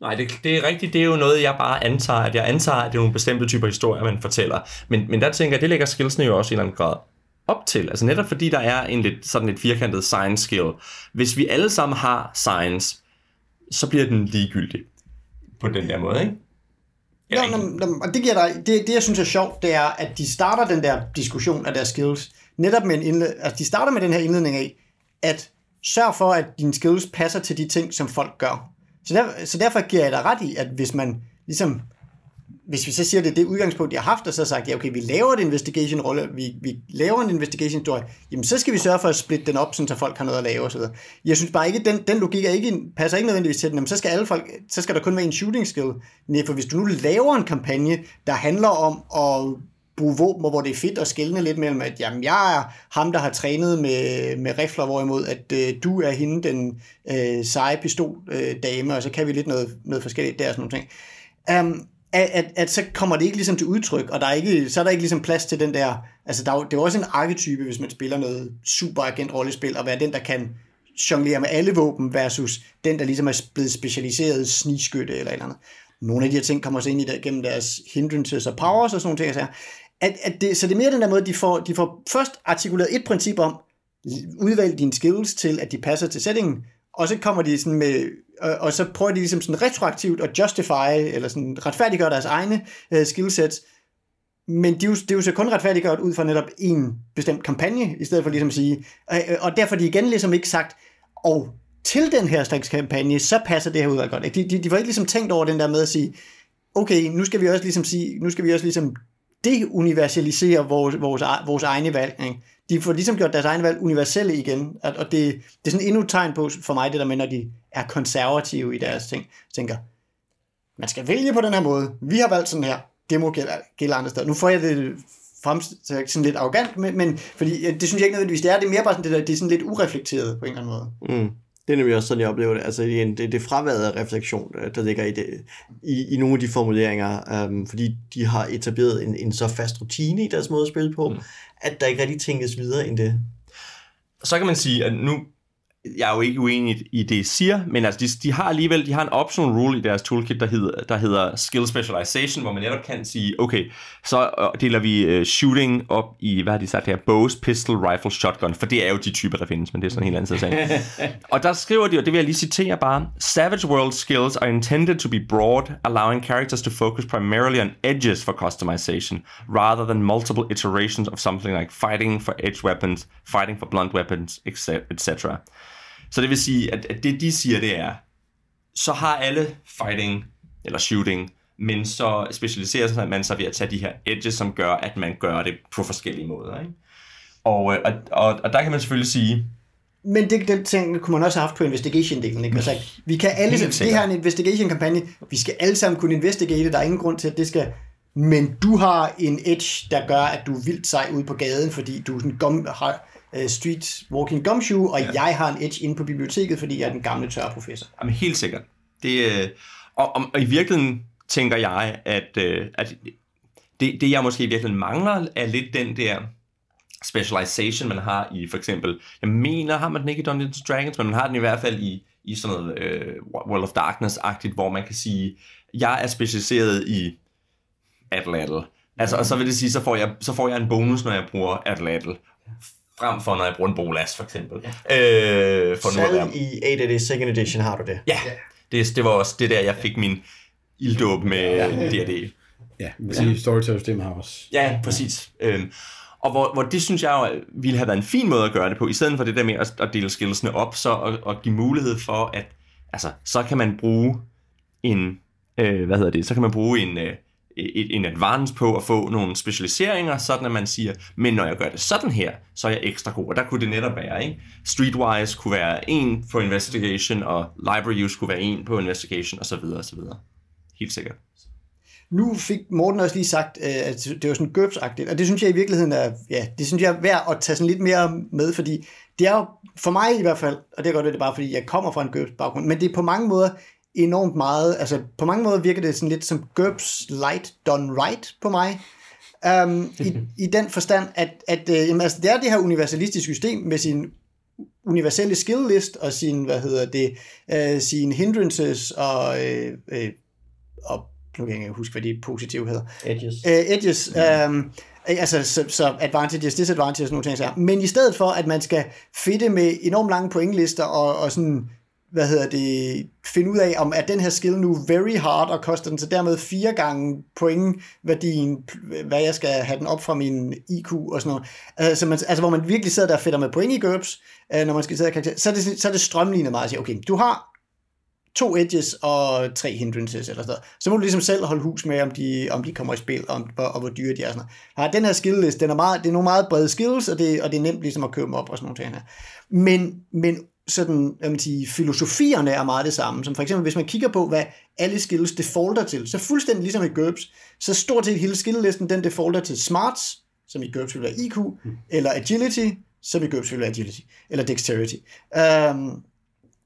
Nej, det er rigtigt. Det er jo noget, jeg bare antager. At jeg antager, at det er nogle bestemte typer historier, man fortæller. Men der tænker jeg, det lægger skillsene jo også i en eller anden grad op til. Altså netop fordi der er sådan et firkantet science skill. Hvis vi alle sammen har science, så bliver den ligegyldig på den der måde, ikke? Og det giver dig, det jeg synes er sjovt, det er, at de starter den der diskussion af deres skills, netop med de starter med den her indledning af, at sørg for, at dine skills passer til de ting, som folk gør. Så derfor giver jeg dig ret i, at hvis man ligesom, hvis vi så siger, det udgangspunkt, jeg har haft, og så sagt, ja okay, vi laver en investigation-rolle, vi laver en investigation-historie, jamen så skal vi sørge for at splitte den op, så folk har noget at lave osv. Jeg synes bare ikke, at den logik passer ikke nødvendigvis til den, jamen, så skal der kun være en shooting-skill. Nej, for hvis du nu laver en kampagne, der handler om at bruge våben, hvor det er fedt at skelne lidt mellem, at jamen, jeg er ham, der har trænet med rifler, hvorimod at du er hende, den seje pistol-dame, og så kan vi lidt noget forskelligt der og sådan nogle ting. At så kommer det ikke ligesom til udtryk, og så er der ikke ligesom plads til den der, altså det er også en arketype, hvis man spiller noget superagent-rollespil, og være den, der kan jonglere med alle våben, versus den, der ligesom er blevet specialiseret snigskytte eller et eller andet. Nogle af de her ting kommer også ind i det, gennem deres hindrances og powers og sådan nogle ting. Så det er mere den der måde, de får først artikuleret et princip om, udvælg dine skills til, at de passer til settingen, og så kommer de sådan med, og så prøver de ligesom sådan retroaktivt at justify, eller sådan retfærdiggøre deres egne skillsets, Men det er jo så kun retfærdiggjort ud fra netop en bestemt kampagne, i stedet for ligesom at sige, og derfor de igen ligesom ikke sagt, og til den her slags kampagne, så passer det her udvalg godt. De var ikke ligesom tænkt over den der med at sige, okay, nu skal vi også ligesom deuniversalisere vores egne valg. Ikke? De får ligesom gjort deres egne valg universelle igen, og det er sådan endnu et tegn på for mig, det der med, når de er konservative i deres ting, tænker, man skal vælge på den her måde, vi har valgt sådan her, det må gælde andre steder. Nu får jeg det fremstillet sådan lidt arrogant, men fordi det synes jeg ikke nødvendigvis, det er mere bare sådan, det er sådan lidt ureflekteret på en eller anden måde. Mm. Det er nemlig også sådan, jeg oplever det. Altså det fraværet af refleksion, der ligger i nogle af de formuleringer, fordi de har etableret en så fast rutine i deres måde at spille på, at der ikke rigtig tænkes videre end det. Så kan man sige, at nu, jeg er jo ikke uenig i det, I siger, men altså de har en optional rule i deres toolkit, der hedder skill specialization, hvor man netop kan sige, okay, så deler vi shooting op i, hvad har de sagt her, bows, pistol, rifle, shotgun, for det er jo de typer, der findes, men det er sådan en helt anden side. Og der skriver de, og det vil jeg lige citere bare, Savage World skills are intended to be broad, allowing characters to focus primarily on edges for customization, rather than multiple iterations of something like fighting for edge weapons, fighting for blunt weapons, etc. Så det vil sige, at det de siger, det er, så har alle fighting eller shooting, men så specialiserer man sig ved at tage de her edges, som gør, at man gør det på forskellige måder. Ikke? Og der kan man selvfølgelig sige... Men den ting kunne man også have haft på investigation-delen, ikke? Altså, vi kan alle sammen... Det her er en investigation-kampagne. Vi skal alle sammen kunne investigate. Der er ingen grund til, at det skal... Men du har en edge, der gør, at du er vildt sej ude på gaden, fordi du sådan har... Street Walking Gumshoe, og jeg har en edge inde på biblioteket, fordi jeg er den gamle tørre professor. Jamen helt sikkert. Og i virkeligheden tænker jeg, at det jeg måske i virkeligheden mangler, er lidt den der specialization, man har i for eksempel, jeg mener, har man den ikke i Dungeons & Dragons, men man har den i hvert fald i sådan noget World of Darkness-agtigt, hvor man kan sige, jeg er specialiseret i Atlatl. Altså, og så vil det sige, så får jeg en bonus, når jeg bruger Atlatl. Frem for, når jeg bruger en bolas, for eksempel. Ja. Selv i 8AD 2nd edition har du det. Ja, det var også det der, jeg fik min ilddåb med D&D. Ja, præcis. Storytellersystemet har også. Ja, præcis. Og hvor det, synes jeg jo, ville have været en fin måde at gøre det på, i stedet for det der med at dele skillsene op, så og give mulighed for, at altså, så kan man bruge en, så kan man bruge en advance på at få nogle specialiseringer, sådan at man siger, men når jeg gør det sådan her, så er jeg ekstra god. Og der kunne det netop være, ikke? Streetwise kunne være en på investigation, og library use kunne være en på investigation, osv. Helt sikkert. Nu fik Morten også lige sagt, at det var sådan GURPS-agtigt, og det synes jeg i virkeligheden er, ja, det synes jeg er værd at tage sådan lidt mere med, fordi det er jo, for mig i hvert fald, og det er godt, at det er bare fordi, jeg kommer fra en GURPS-baggrund, men det er på mange måder enormt meget, altså på mange måder virker det sådan lidt som GURPS Light done right på mig, i den forstand, at jamen, altså, det er det her universalistiske system med sin universelle skill list og sin, sine hindrances og nu kan jeg ikke huske, hvad de positive hedder. Edges. Altså, så advantages, disadvantages, nogle ting, så. Men i stedet for, at man skal fedte med enormt lange pointlister og sådan finde ud af, om at den her skill nu very hard, og koster den så dermed 4 gange pointværdien, hvad jeg skal have den op fra min IQ og sådan noget. Altså hvor man virkelig sidder der og fedter med point i GURPS, når man skal sidde og karakter, så er det strømlignet meget at sige, okay, du har 2 edges og 3 hindrances eller sådan noget. Så må du ligesom selv holde hus med, om de kommer i spil, og hvor dyre de er. Sådan noget. Den her skill list, det er nogle meget brede skills, og det er nemt ligesom at købe dem op og sådan nogle ting her. Men sådan, filosofierne er meget det samme, som for eksempel, hvis man kigger på, hvad alle skills defaulter til, så fuldstændig ligesom i GURPS, så stort set hele skillelisten, den defaulter til smarts, som i GURPS vil være IQ, eller agility, som i GURPS vil være agility, eller dexterity.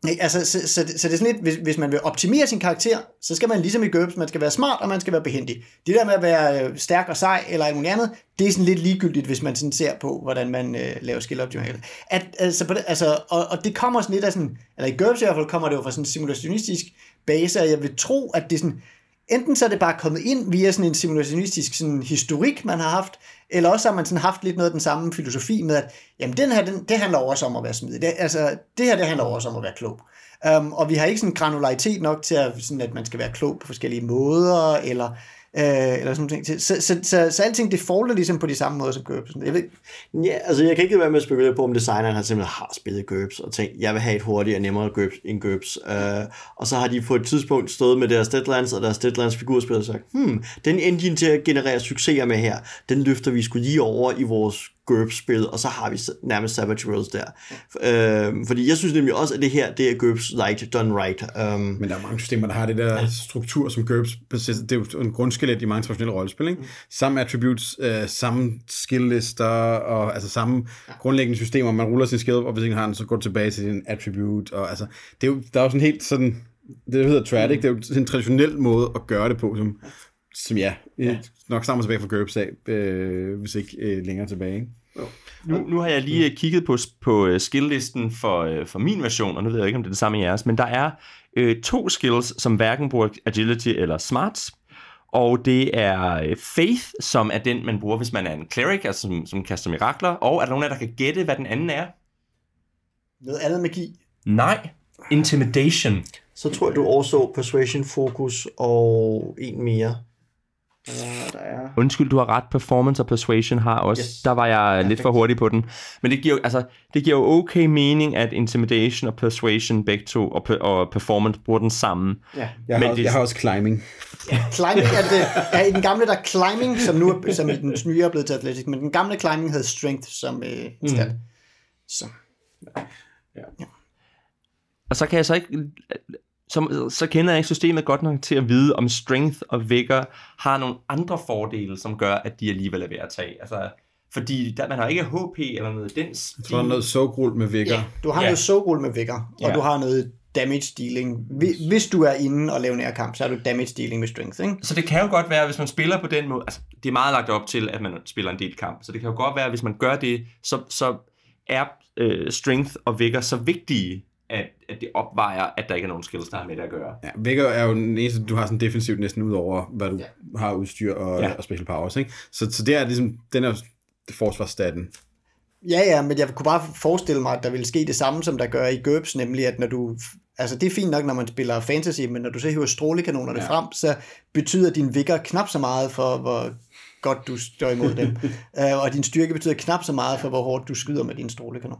Så det er sådan lidt, hvis man vil optimere sin karakter, så skal man ligesom i GURPS, man skal være smart, og man skal være behendig. Det der med at være stærk og sej, eller noget andet, det er sådan lidt ligegyldigt, hvis man sådan ser på, hvordan man laver skilloptimering. Og det kommer sådan lidt af sådan, eller i GURPS i hvert fald kommer det jo fra sådan en simulationistisk base, og jeg vil tro, at det sådan, enten så er det bare kommet ind via sådan en simulationistisk sådan historik, man har haft, eller også har man sådan haft lidt noget af den samme filosofi med, at jamen, det handler også om at være smidig. Det her handler også om at være klog. Og vi har ikke sådan granularitet nok til, at man skal være klog på forskellige måder, eller eller sådan noget ting. Så alting det folder ligesom på de samme måder som GURPS. Jeg ved... Ja, altså jeg kan ikke være med at spekulere på, om designeren har simpelthen spillet GURPS og tænkt, jeg vil have et hurtigere og nemmere GURPS end GURPS. Og så har de på et tidspunkt stået med deres deadlines, og deres deadlines figurspil og sagt, den engine til at generere succeser med her, den løfter vi sgu lige over i vores GURPS-spil, og så har vi nærmest Savage Worlds der. Fordi jeg synes nemlig også, at det her, det er GURPS light done right. Men der er mange systemer, der har det der struktur, som GURPS besidder. Det er jo en grundskelet i mange traditionelle rollespil, ikke? Samme attributes, samme skill-lister, og altså samme grundlæggende systemer. Man ruller sin skill, og hvis ingen har den, så går tilbage til sin attribute, og altså, det er jo, der er jo sådan helt sådan, det hedder trad, ikke? Det er jo sådan en traditionel måde at gøre det på, som nok stammer tilbage fra GURPS af, hvis ikke længere tilbage. Ikke? Nu har jeg lige kigget på skilllisten for min version, og nu ved jeg ikke, om det er det samme i jeres, men der er 2 skills, som hverken bruger agility eller smarts, og det er faith, som er den, man bruger, hvis man er en cleric, altså som kaster mirakler, og er der nogen af der kan gætte, hvad den anden er? Noget andet magi? Nej, intimidation. Så tror jeg, du overså persuasion, focus og en mere. Der er... Undskyld, du har ret. Performance og persuasion har også. Yes. Der var jeg lidt for hurtig på den. Men det giver, det giver jo okay mening, at intimidation og persuasion begge to og performance bruger den sammen. Ja. Jeg har også climbing. Ja. Climbing er i den gamle, der er climbing, som i den nye er blevet til athletic, men den gamle climbing havde strength som stat. Så. Ja. Og så kan jeg så ikke... Så kender jeg ikke systemet godt nok til at vide, om strength og vigor har nogle andre fordele, som gør, at de alligevel er ved at tage. Altså, fordi man har ikke HP eller noget den stil. Du har noget soakrul med vigor. Ja, du har noget soakrul med vigor, og du har noget damage dealing. Hvis du er inde og laver nærkamp, så er du damage dealing med strength, ikke? Så det kan jo godt være, hvis man spiller på den måde... Altså, det er meget lagt op til, at man spiller en del kamp. Så det kan jo godt være, at hvis man gør det, så er strength og vigor så vigtige, at det opvejer, at der ikke er nogen skills, der har med det at gøre. Ja, vigor er jo den eneste, du har sådan defensivt næsten ud over, hvad du har udstyr og special powers, ikke? Så det er ligesom, den er forsvarsstaten. Ja, men jeg kunne bare forestille mig, at der ville ske det samme, som der gør i GURPS, nemlig at når du... Altså, det er fint nok, når man spiller fantasy, men når du så hiver strålekanonerne frem, så betyder din vigor knap så meget for, hvor godt du står imod dem. Og din styrke betyder knap så meget for, hvor hårdt du skyder med din strålekanon.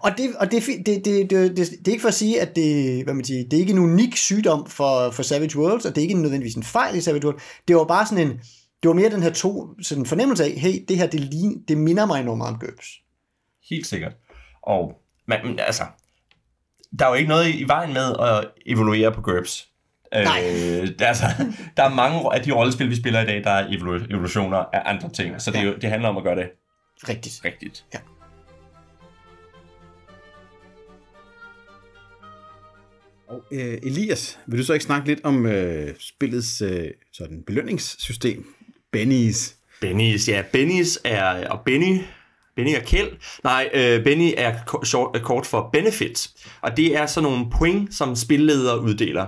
Og det er ikke for at sige, at det er ikke en unik sygdom for Savage Worlds, og det er ikke nødvendigvis en fejl i Savage Worlds. Det var bare sådan en, det var mere den her sådan fornemmelse af, hey, det her, det minder mig enormt om GURPS. Helt sikkert. Og der er jo ikke noget i vejen med at evaluere på GURPS. Der er mange af de rollespil, vi spiller i dag, der er evolutioner af andre ting, så det handler om at gøre det rigtigt. Ja. Og Elias, vil du så ikke snakke lidt om spillets sådan belønningssystem, Bennies? Bennies er og Benny og Kjeld. Benny er kort for benefits, og det er sådan nogle point, som spilledere uddeler.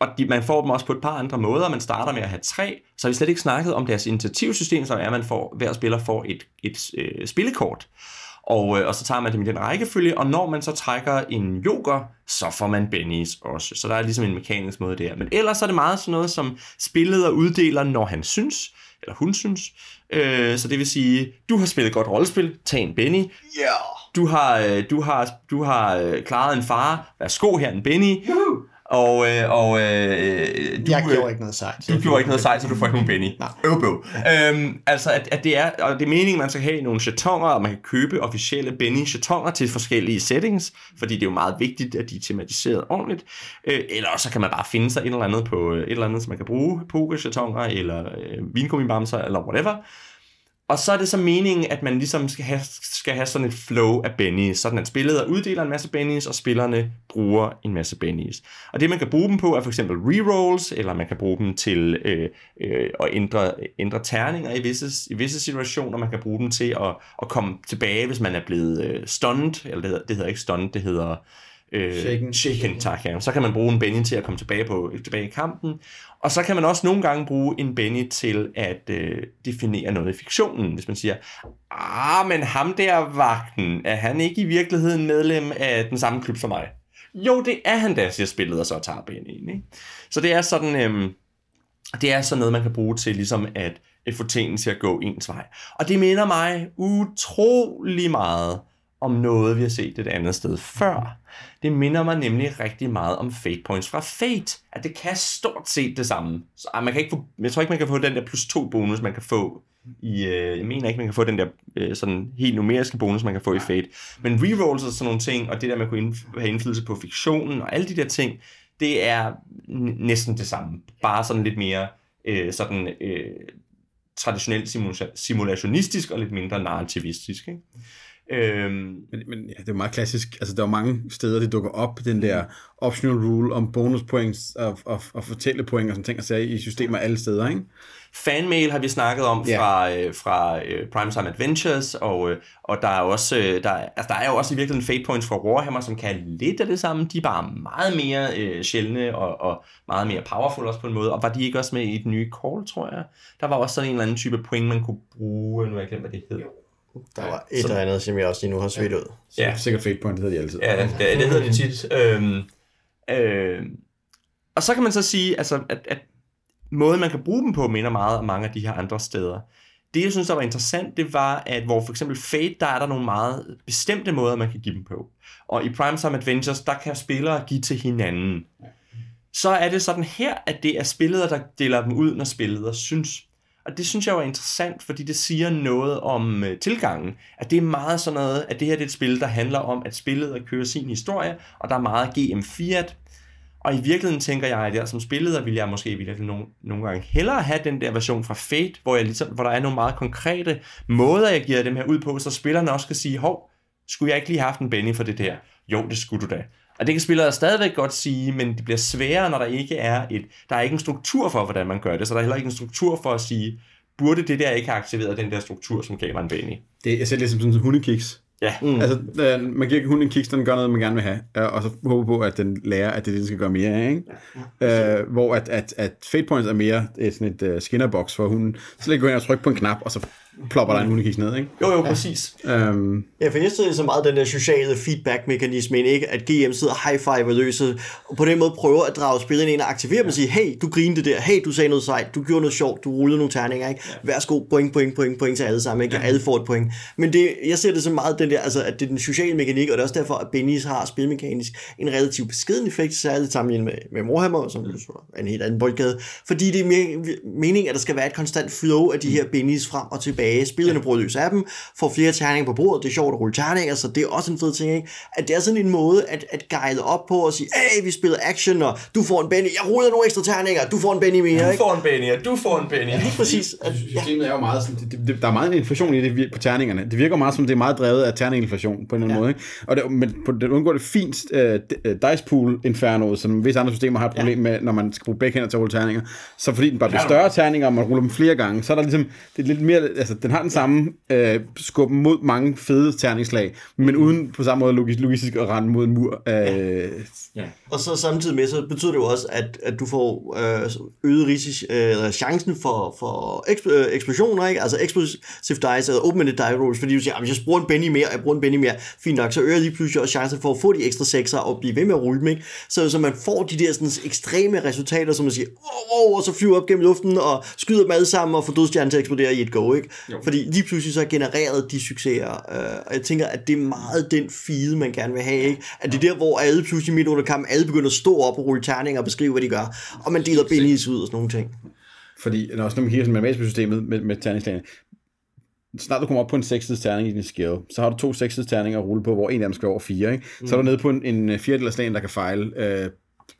Og man får dem også på et par andre måder. Man starter med at have 3, så har vi slet ikke snakket om deres initiativsystem, som er, at hver spiller får et spillekort, og så tager man dem i den rækkefølge, og når man så trækker en joker, så får man bennies også. Så der er ligesom en mekanisk måde der. Men ellers er det meget sådan noget, som spilleder uddeler, når han synes, eller hun synes. Så det vil sige, du har spillet godt rollespil, tag en Benny. Yeah. Du har klaret en fare. Værsgo her, en Benny. Woohoo. Jeg gjorde ikke noget sejt. Du gjorde ikke noget sejt, så du får ikke nogen Benny. Det er, og det er meningen, man skal have nogle jetoner, og man kan købe officielle Benny-jetoner til forskellige settings, fordi det er jo meget vigtigt, at de er tematiseret ordentligt. Eller så kan man bare finde sig et eller andet på et eller andet, som man kan bruge, pokerjetoner eller vingummibamser eller whatever. Og så er det så meningen, at man ligesom skal have sådan et flow af bennies, sådan at spillere uddeler en masse bennies, og spillerne bruger en masse bennies. Og det, man kan bruge dem på, er for eksempel rerolls, eller man kan bruge dem til at ændre terninger i visse situationer. Man kan bruge dem til at komme tilbage, hvis man er blevet stunned, eller det hedder ikke stunned, det hedder... Shaken, tak, ja. Så kan man bruge en Benny til at komme tilbage i kampen, og så kan man også nogle gange bruge en Benny til at definere noget i fiktionen, hvis man siger, men ham der vagten, er han ikke i virkeligheden medlem af den samme klub som mig? Jo, det er han da, siger spillet, og så tager Benny ind, ikke? Så det er sådan Det er sådan noget, man kan bruge til ligesom at få tingene til at gå ens vej. Og det minder mig utrolig meget om noget, vi har set et andet sted før. Det minder mig nemlig rigtig meget om fate points fra Fate. At det kan stort set det samme. Så man kan ikke få, jeg tror ikke, man kan få den der +2 bonus, man kan få i... jeg mener ikke, man kan få den der sådan helt numeriske bonus, man kan få i Fate. Men rerolls og sådan nogle ting, og det der med at kunne have indflydelse på fiktionen og alle de der ting, det er næsten det samme. Bare sådan lidt mere sådan... traditionelt simulationistisk og lidt mindre narrativistisk. Ikke? Men ja, det er meget klassisk. Altså, der er mange steder, det dukker op, den der optional rule om bonuspoints og fortællepoint og sådan ting, og særligt i systemer alle steder. Ikke? Fanmail har vi snakket om fra Primetime Adventures, og der er også der er jo også i virkeligheden fate points fra Warhammer, som kan lidt af det samme. De er bare meget mere sjældne og meget mere powerful også på en måde. Og var de ikke også med i et nye Call, tror jeg? Der var også sådan en eller anden type point, man kunne bruge. Nu har jeg glemt, hvad det hed. Der var et eller andet, som jeg også lige nu har svedt ud. Ja. Sikkert fate point, det hedder de altid. Ja, det hedder de tit. Og så kan man så sige, altså, at måden, man kan bruge dem på, minder meget om mange af de her andre steder. Det, jeg synes, der var interessant, det var, at hvor for eksempel Fate, der er der nogle meget bestemte måder, man kan give dem på. Og i Primetime Adventures, der kan spillere give til hinanden. Så er det sådan her, at det er spillere, der deler dem ud, når spillere synes. Og det synes jeg var interessant, fordi det siger noget om tilgangen. At det er meget sådan noget, at det her det er et spil, der handler om, at spillet kører sin historie, og der er meget GM-Fiat. Og i virkeligheden tænker jeg, at der som spilleder vil jeg måske nogle gange hellere have den der version fra Fate, hvor der er nogle meget konkrete måder, jeg giver dem her ud på, så spillerne også kan sige, hov, skulle jeg ikke lige have haft en Benny for det der? Jo, det skulle du da. Og det kan spillere stadigvæk godt sige, men det bliver sværere, når der ikke er en struktur for, hvordan man gør det, så der er heller ikke en struktur for at sige, burde det der ikke have aktiveret den der struktur, som gav mig en Benny? Det er selv lidt som sådan en hundekiks. Ja. Mm. Altså, man giver hunden en kiks, den gør noget, man gerne vil have, og så håber på, at den lærer, at det er det, den skal gøre mere af, ikke? Ja. Hvor at fate points er mere sådan et skinnerbox for hunden. Så lægger du ind og trykker på en knap, og så plopper der en hundekiks ned, ikke? Jo, præcis. Ja, for jeg sidder så meget den der sociale feedback-mekanisme, ikke? At GM sidder high-five og løser, og på den måde prøver at drage spillerne ind og aktivere dem og sige, hey, du grinede der, hey, du sagde noget sejt, du gjorde noget sjovt, du rullede nogle terninger, ikke? Værsgo, point til alle sammen, ikke? Ja. Alle får et point. Men det, jeg ser det så meget den der, altså, at det er den sociale mekanik, og det er også derfor, at Bennies har spilmekanisk en relativt beskeden effekt, særligt sammenlignet med Warhammer, som er en helt anden boldgade, fordi det er meningen, at der skal være et konstant flow af de her Bennies frem og tilbage. Spillerne bruger løs af dem, får flere terninger på bordet, det er sjovt at rulle terninger, så det er også en fed ting, ikke? At det er sådan en måde at guide op på og sige, hey, vi spiller action, og du får en Benny, jeg ruller nogle ekstra terninger, du får en Benny mere, ikke? Du får en Benny. Ja, lige præcis. Systemet er jo meget sådan, der er meget en inflation i det på terningerne. Det virker meget som, det er meget drevet af terningeinflation på en eller anden måde, ikke? Og det undgår det fint dice pool infernoet, som visse andre systemer har et problem med, når man skal bruge begge hænder til at rulle terninger. Så fordi den bare bliver større terninger, og man ruller dem flere gange, så er der ligesom, det er lidt mere, altså, den har den samme skub mod mange fede terningslag, men uden på samme måde logistisk at rende mod en mur. Og så samtidig med, så betyder det jo også, at du får øget chancen for eksplosioner, ikke? Altså explosive dice eller open-ended die rolls, fordi du siger, jeg bruger en Benny mere, fint nok, så øger lige pludselig også chancen for at få de ekstra sekser og blive ved med at rulle dem, ikke? Så man får de der sådan ekstreme resultater, som man siger, og så flyver op gennem luften og skyder dem alle sammen og får dødsstjernen til at eksplodere i et go, ikke? Jo. Fordi lige pludselig så genererede de succeser, og jeg tænker, at det er meget den fide, man gerne vil have, ikke? At det er der, hvor alle pludselig midt under kampen, alle begynder at stå op og rulle terninger og beskrive, hvad de gør, og man deler bennies ud og sådan nogle ting. Fordi, når man kigger matematisk på systemet med terningslagene, snart du kommer op på en 6-sides terning i din skæve, så har du 2 6-sides terninger at rulle på, hvor en af dem skal over 4, ikke? Så er du nede på en fjerdedel af slagen, der kan fejle,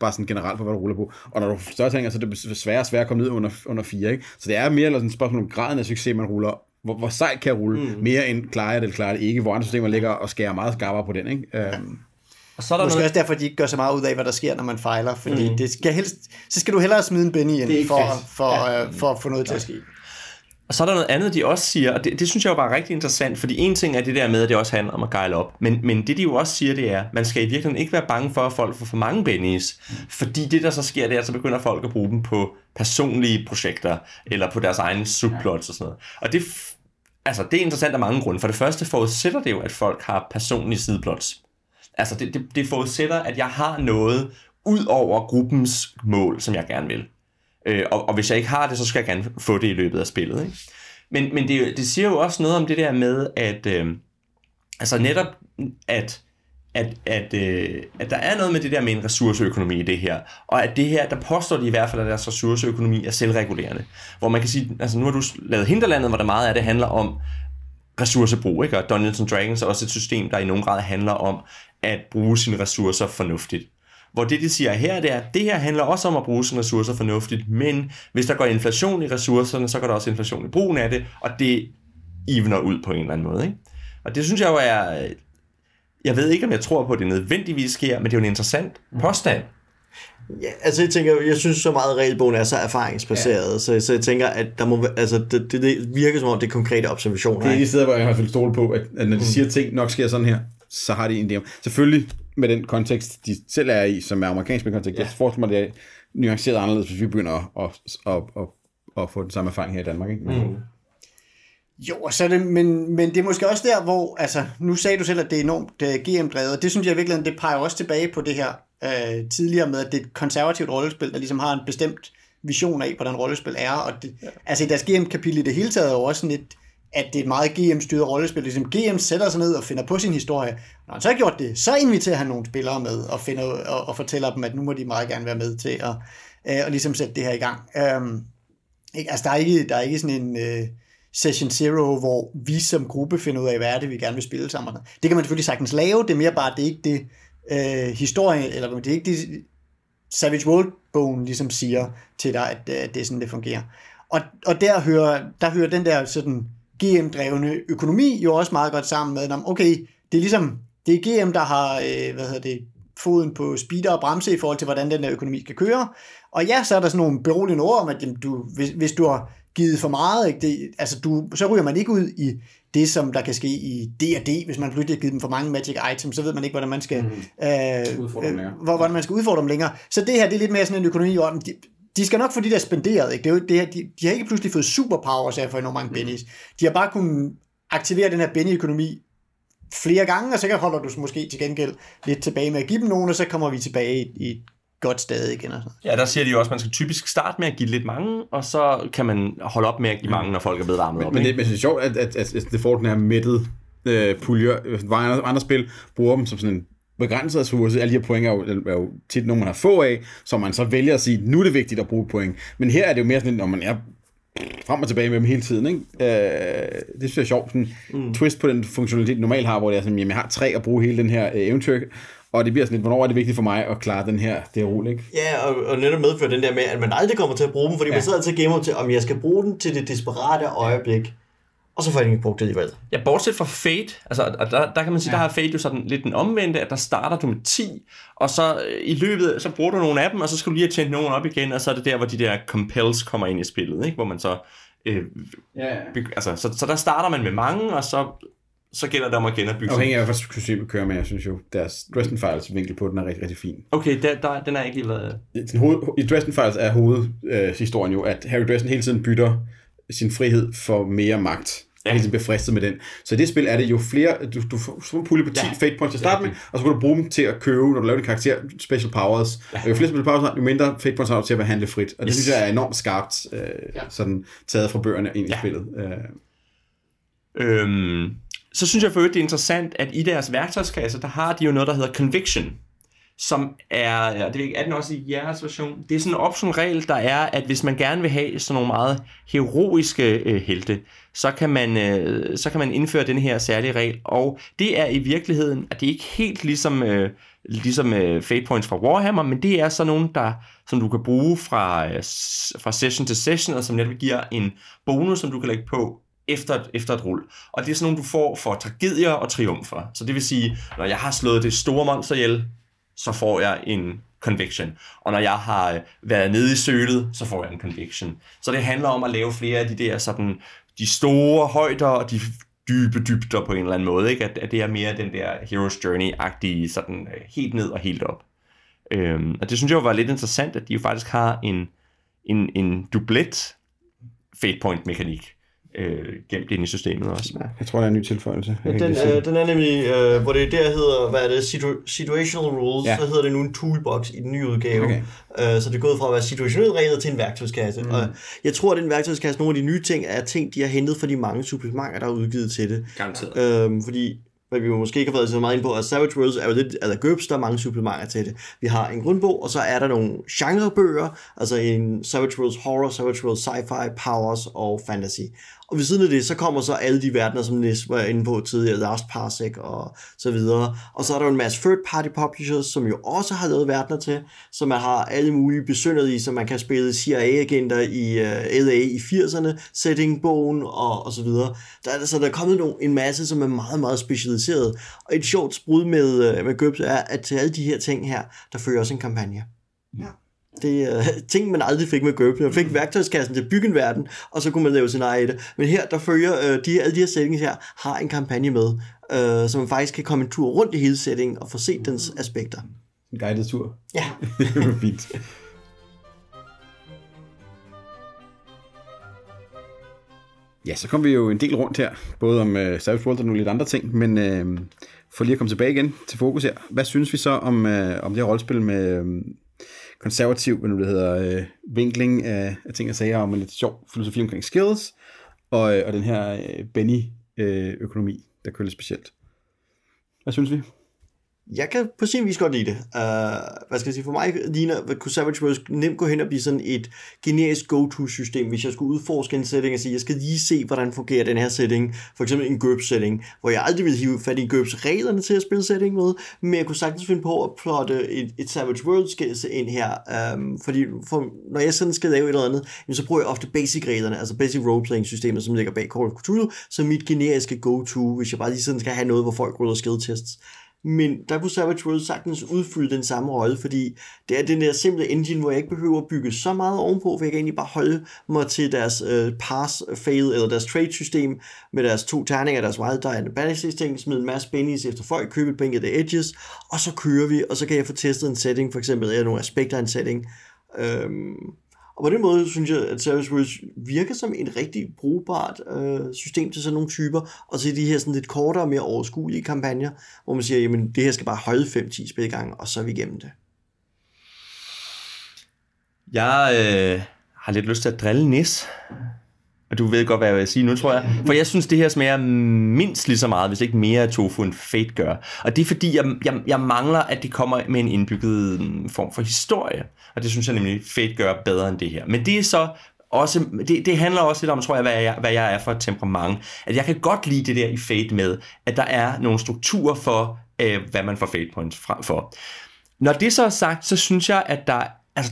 bare sådan generelt for, hvad du ruller på. Og når du får større tænker, så er det sværere og sværere at komme ned under 4, ikke? Så det er mere eller sådan et spørgsmål om graden af succes, man ruller. Hvor sejt kan jeg rulle? Mere end klarer jeg det, eller klarer det ikke? Hvor andre systemer ligger og skærer meget skarpere på den, ikke? Og så er der måske også derfor, de ikke gør så meget ud af, hvad der sker, når man fejler. Fordi det skal helst, så skal du hellere smide en Benny ind for at få noget til at ske. Og så er der noget andet, de også siger, og det synes jeg jo bare er rigtig interessant, fordi en ting er det der med, at det også handler om at gejle op, men det de jo også siger, det er, man skal i virkeligheden ikke være bange for, at folk får for mange bennies, fordi det der så sker, det er, så begynder folk at bruge dem på personlige projekter, eller på deres egne subplots og sådan noget. Og det er interessant af mange grunde. For det første forudsætter det jo, at folk har personlige sideplots. Altså det forudsætter, at jeg har noget ud over gruppens mål, som jeg gerne vil. Og hvis jeg ikke har det, så skal jeg gerne få det i løbet af spillet, ikke? Men det siger jo også noget om det der med, at altså netop at der er noget med det der med en ressourceøkonomi i det her, og at det her, der påstår de i hvert fald, at deres ressourceøkonomi er selvregulerende. Hvor man kan sige, altså nu har du lavet Hinterlandet, hvor der meget af det handler om ressourcebrug, ikke? Og Dungeons and Dragons er også et system, der i nogen grad handler om at bruge sine ressourcer fornuftigt. Hvor det, de siger her, det er, at det her handler også om at bruge sine ressourcer fornuftigt, men hvis der går inflation i ressourcerne, så går der også inflation i brugen af det, og det evener ud på en eller anden måde, ikke? Og det synes jeg jo er... Jeg ved ikke, om jeg tror på, at det nødvendigvis sker, men det er jo en interessant påstand. Ja, altså jeg tænker, jeg synes så meget, at regelbogen er så erfaringsbaseret, ja. Så jeg tænker, at der må, altså, det virker som om, det er konkrete observationer. Det er de steder, hvor jeg har fået stole på, at når de siger ting, nok sker sådan her, så har de en idé. Selvfølgelig med den kontekst, de selv er i, som er amerikansk med kontekst, ja. Jeg forestiller mig, at det er nuanceret anderledes, hvis vi begynder at få den samme erfaring her i Danmark, ikke? Mm. Jo, så det, men det er måske også der, hvor, altså, nu sagde du selv, at det er enormt GM-drevet, og det synes jeg virkelig, det peger også tilbage på det her tidligere med, at det er et konservativt rollespil, der ligesom har en bestemt vision af, hvordan rollespil er, og det, ja. Altså i deres GM-kapitel i det hele taget er også sådan lidt, at det er et meget GM-styret rollespil, ligesom GM sætter sig ned og finder på sin historie, når han så har gjort det, så inviterer han nogle spillere med, og, og fortæller dem, at nu må de meget gerne være med til at og ligesom sætte det her i gang. Ikke? Altså der er ikke sådan en... Session Zero, hvor vi som gruppe finder ud af, hvad er det, vi gerne vil spille sammen. Det kan man selvfølgelig sagtens lave, det er mere bare, det er ikke det historie, eller det er ikke det Savage World-bogen ligesom siger til dig, at det er sådan, det fungerer. Og der hører den der sådan GM-drevne økonomi jo også meget godt sammen med, at okay, det er ligesom, det er GM, der har, foden på speeder og bremse i forhold til, hvordan den der økonomi skal køre. Og ja, så er der sådan nogle beroligende ord om, at jamen, hvis du har givet for meget, ikke? Det, altså så ryger man ikke ud i det, som der kan ske i D&D, hvis man pludselig har givet dem for mange magic items, så ved man ikke, hvordan man skal, udfordre dem længere. Så det her, det er lidt mere sådan en økonomi, hvor de skal nok få de der spenderet, ikke? Det er jo, det her, de har ikke pludselig fået superpowers af for enormt mange bennies. De har bare kunnet aktivere den her benny-økonomi flere gange, og så holder du måske til gengæld lidt tilbage med at give dem nogen, og så kommer vi tilbage i et godt sted igen. Og ja, der siger de jo også, at man skal typisk starte med at give lidt mange, og så kan man holde op med at give mange, når folk er blevet varmet op. Men det er sjovt, at det får den her mættet puljer. Andre spil bruger dem som sådan en begrænset ressource. Alle de her point er jo tit nogen, man har få af, som man så vælger at sige, nu er det vigtigt at bruge point. Men her er det jo mere sådan, når man er frem og tilbage med dem hele tiden, ikke? Det synes jeg er sjovt. Sådan twist på den funktionalitet, normalt har, hvor det er sådan, jamen, jeg har 3 at bruge hele den her eventyr, og det bliver sådan lidt, hvornår er det vigtigt for mig at klare den her, det er roligt, ikke? Ja, og netop medfører den der med, at man aldrig kommer til at bruge dem, fordi man sidder altid og gemmer til, om jeg skal bruge den til det desperate øjeblik, og så får jeg ikke brugt det i valget. Ja, bortset fra Fate, altså, og der kan man sige, der har Fate jo sådan lidt den omvendte, at der starter du med 10, og så i løbet, så bruger du nogle af dem, og så skal du lige have tjent nogen op igen, og så er det der, hvor de der compels kommer ind i spillet, ikke? Hvor man så, så der starter man med mange, og så gælder det om at genopbygge. Okay, jeg faktisk kunne se, at kører med, jeg synes jo, deres Dresden Files vinkel på, den er rigtig, rigtig fin. Okay, den er ikke lige været... I Dresden Files er hovedhistorien jo, at Harry Dresden hele tiden bytter sin frihed for mere magt. Ja. Hele tiden bliver fristet med den. Så i det spil er det jo flere... Du får pulje på 10 fate points til at starte med, og så kan du bruge dem til at købe, når du laver din karakter, special powers. Ja. Og jo flere special powers, jo mindre fate points har du til at handle frit. Og det synes jeg er enormt skarpt sådan taget fra bøgerne ind i spillet. Så synes jeg for øvrigt, det er interessant, at i deres værktøjskasse, der har de jo noget, der hedder Conviction, som er, det er den også i jeres version, det er sådan en optionregel, der er, at hvis man gerne vil have sådan nogle meget heroiske helte, så kan man indføre den her særlige regel, og det er i virkeligheden, at det ikke helt ligesom fate points fra Warhammer, men det er så nogen, der, som du kan bruge fra session til session, og som netop giver en bonus, som du kan lægge på, efter et rul. Og det er sådan nogle, du får for tragedier og triumfer. Så det vil sige, når jeg har slået det store monster ihjel, så får jeg en conviction. Og når jeg har været nede i sølet, så får jeg en conviction. Så det handler om at lave flere af de der sådan, de store højder og de dybe dybder på en eller anden måde. Ikke? At det er mere den der Hero's Journey-agtige, sådan helt ned og helt op. Og det synes jeg var lidt interessant, at de jo faktisk har en dublet fate point-mekanik gemt ind i systemet også. Ja, jeg tror, der er en ny tilføjelse. Den er nemlig, hvor det der hedder, hvad er det, situational rules, ja. Så hedder det nu en toolbox i den nye udgave. Okay. Så det er gået fra at være situationelle regler til en værktøjskasse. Mm. Og jeg tror, at den værktøjskasse, nogle af de nye ting, er ting, de har hentet fra de mange supplementer, der er udgivet til det. Garanteret. Fordi men vi måske ikke har været så meget ind på, at Savage Worlds er jo lidt a la GURPS, der er mange supplementer til det. Vi har en grundbog, og så er der nogle genrebøger, altså en Savage Worlds Horror, Savage Worlds Sci-Fi, Powers og Fantasy. Og ved siden af det, så kommer så alle de verdener, som Nis var inde på tidligere, Last Parsec og så videre. Og så er der jo en masse third-party publishers, som jo også har lavet verdener til, så man har alle mulige besynderlige i, så man kan spille CIA-agenter i LA i 80'erne, Setting-bogen og så videre. Så der er kommet en masse, som er meget, meget specialiseret. Og et sjovt sprud med GURPS er, at til alle de her ting her, der fører også en kampagne. Ja. Det er ting, man aldrig fik med GURPS. Man fik værktøjskassen til at bygge en verden, og så kunne man lave sin egen i det. Men her, der følger alle de her settings her, har en kampagne med, så man faktisk kan komme en tur rundt i hele settingen og få set dens aspekter. En guided tur. Ja. Fint. Ja, så kom vi jo en del rundt her, både om Savage Worlds og nogle lidt andre ting, men for lige at komme tilbage igen til fokus her. Hvad synes vi så om det her rollespil med... konservativ, hvad nu det hedder, vinkling af ting og sager, om en lidt sjov filosofi omkring skills, og den her Benny-økonomi, der kører lidt specielt. Hvad synes vi? Jeg kan på sin vis godt lide det. Hvad skal jeg sige? For mig ligner, kunne Savage Worlds nemt gå hen og blive sådan et generisk go-to-system, hvis jeg skulle udforske en setting og sige, jeg skal lige se, hvordan fungerer den her setting. For eksempel en GURPS-setting, hvor jeg aldrig ville hive fat i GURPS-reglerne til at spille setting med, men jeg kunne sagtens finde på at plotte et Savage Worlds ind her. Fordi når jeg sådan skal lave et eller andet, så bruger jeg ofte basic-reglerne, altså basic roleplaying-systemet, som ligger bag Call of Cthulhu, som mit generiske go-to, hvis jeg bare lige sådan skal have noget, hvor folk ruller skill-tests. Men der kunne Savage Worlds sagtens udfylde den samme rolle, fordi det er den der simple engine, hvor jeg ikke behøver at bygge så meget ovenpå, for jeg kan egentlig bare holde mig til deres pass, fail eller deres trade-system med deres 2 terninger, deres wild die and balance ting, smide en masse bennies efter folk, købe et bænk af the edges, og så kører vi, og så kan jeg få testet en setting, for eksempel, eller nogle aspekter af en setting. Og på den måde synes jeg, at Savage Worlds virker som et rigtig brugbart system til sådan nogle typer, og til de her sådan lidt kortere og mere overskuelige kampagner, hvor man siger, jamen det her skal bare holde 5-10 spilgange, og så er vi igennem det. Jeg har lidt lyst til at drille Nis, og du ved godt, hvad jeg vil sige nu, tror jeg. For jeg synes, det her smager mindst lige så meget, hvis ikke mere af tofu end fate gør. Og det er fordi, jeg mangler, at det kommer med en indbygget form for historie. Og det synes jeg nemlig, fate gør bedre end det her. Men det er så også, det handler også lidt om, tror jeg, hvad jeg er for et temperament. At jeg kan godt lide det der i fate med, at der er nogle strukturer for, hvad man får fate points frem for. Når det så er sagt, så synes jeg, at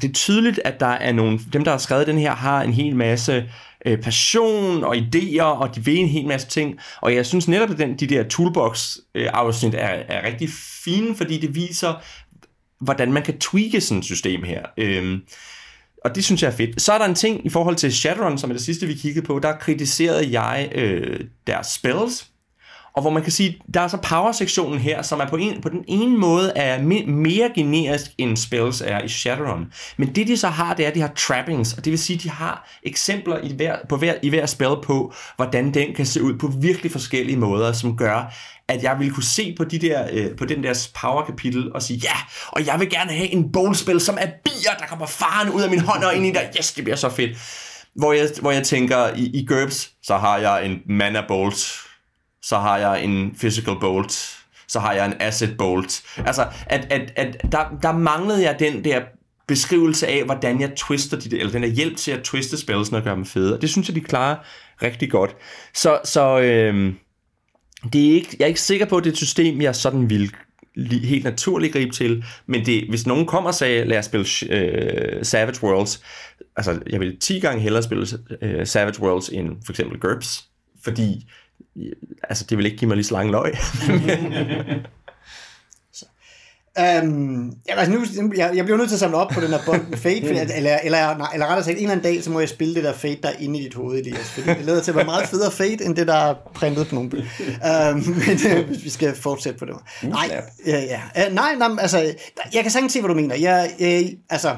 det er tydeligt, at der er nogle, dem, der har skrevet den her, har en hel masse passion og idéer, og de ved en hel masse ting, og jeg synes netop, at de der toolbox-afsnit er rigtig fine, fordi det viser, hvordan man kan tweake sådan et system her. Og det synes jeg er fedt. Så er der en ting i forhold til Shadowrun, som er det sidste, vi kiggede på, der kritiserede jeg deres spells, og hvor man kan sige, der er så power-sektionen her, som er på den ene måde er mere generisk, end spells er i Shadowrun. Men det, de så har, det er, at de har trappings, og det vil sige, at de har eksempler i hver spell på, hvordan den kan se ud på virkelig forskellige måder, som gør, at jeg ville kunne se på på den der power-kapitel og sige, ja, og jeg vil gerne have en bowl-spil, som er bier, der kommer faren ud af min hånd og ind i der, yes, det bliver så fedt. Hvor jeg tænker, i GURPS, så har jeg en mana bolt, så har jeg en physical bolt, så har jeg en asset bolt. Altså, at der manglede jeg den der beskrivelse af, hvordan jeg twister eller den der hjælp til at twiste spillene og gøre dem fede. Og det synes jeg, de klarer rigtig godt. Så det er ikke, jeg er ikke sikker på, at det er et system, jeg sådan vil helt naturligt gribe til, men det, hvis nogen kommer og sagde, lad os spille Savage Worlds, altså jeg vil 10 gange hellere spille Savage Worlds end for eksempel GURPS, fordi altså, det vil ikke give mig lige så lange løg. Jeg bliver nødt til at samle op på den her bund med fate, eller rettere sagt, en eller anden dag, så må jeg spille det der fate, der er inde i dit hoved, Elias, fordi det leder til at være meget federe fate, end det, der er printet på nogle bøger. Men hvis vi skal fortsætte på det. Nej, altså, jeg kan sagtens se, hvad du mener. Jeg, altså,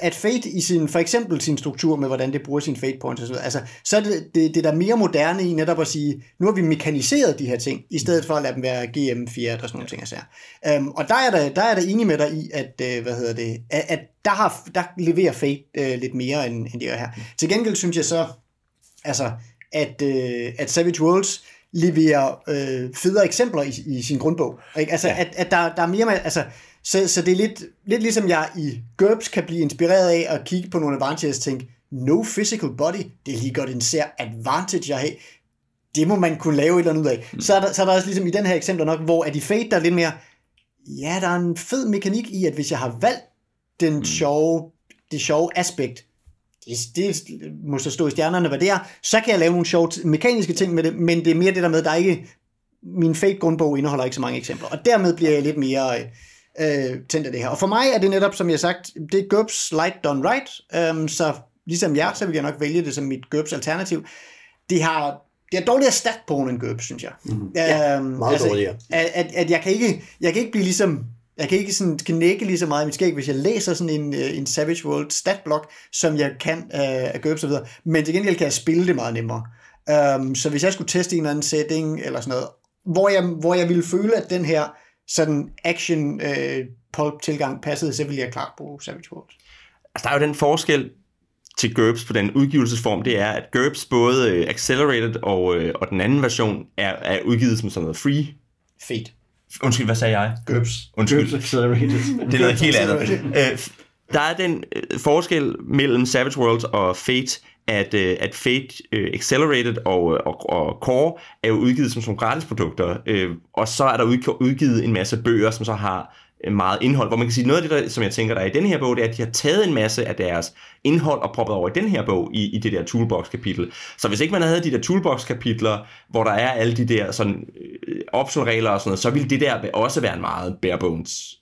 at Fate i sin, for eksempel sin struktur med, hvordan det bruger sine Fate points og sådan noget, altså, så er det der mere moderne i netop at sige, nu har vi mekaniseret de her ting, i stedet for at lade dem være GM4 og sådan nogle ting. Og der er der enig med dig i, at, at der leverer Fate lidt mere, end det er her. Til gengæld synes jeg så, altså, at Savage Worlds leverer federe eksempler i sin grundbog. Ikke? Altså, at der er mere... Altså, så det er lidt ligesom jeg i GURPS kan blive inspireret af at kigge på nogle advantages og tænke, no physical body, det er lige godt en sær advantage, jeg har. Det må man kunne lave et eller andet ud af. Så er der også ligesom i den her eksempler nok, hvor er de Fate, der er lidt mere, ja, der er en fed mekanik i, at hvis jeg har valgt det sjove aspekt, det må så stå i stjernerne, hvad det er, så kan jeg lave nogle sjove mekaniske ting med det, men det er mere det der med, der ikke, min Fate-grundbog indeholder ikke så mange eksempler, og dermed bliver jeg lidt mere... tændt af det her. Og for mig er det netop, som jeg har sagt, det er GURPS light done right, så ligesom jer, så vil jeg nok vælge det som mit GURPS alternativ. Det har dårligere stat på end GURPS, synes jeg. Mm-hmm. Ja, meget altså, dårligere. At jeg kan ikke blive ligesom, jeg kan ikke sådan knække lige så meget i mit skæg, hvis jeg læser sådan en Savage World stat-blok, som jeg kan af GURPS og videre, men til gengæld kan jeg spille det meget nemmere. Så hvis jeg skulle teste en eller anden setting, eller sådan noget, hvor jeg ville føle, at den her sådan action-pulp-tilgang passede, så ville jeg klart bruge Savage Worlds. Altså, der er jo den forskel til GURPS på den udgivelsesform, det er, at GURPS både Accelerated og den anden version er udgivet som sådan noget free. Fedt. Undskyld, hvad sagde jeg? GURPS. Undskyld. GURPS Accelerated. Det er noget helt andet. Der er den forskel mellem Savage Worlds og Fate, at Fate Accelerated og Core er jo udgivet som gratisprodukter, og så er der udgivet en masse bøger, som så har meget indhold, hvor man kan sige, noget af det, der, som jeg tænker, der er i den her bog, det er, at de har taget en masse af deres indhold og proppet over i den her bog, i det der toolbox-kapitel. Så hvis ikke man havde de der toolbox-kapitler, hvor der er alle de der sådan optionregler og sådan noget, så ville det der også være en meget barebones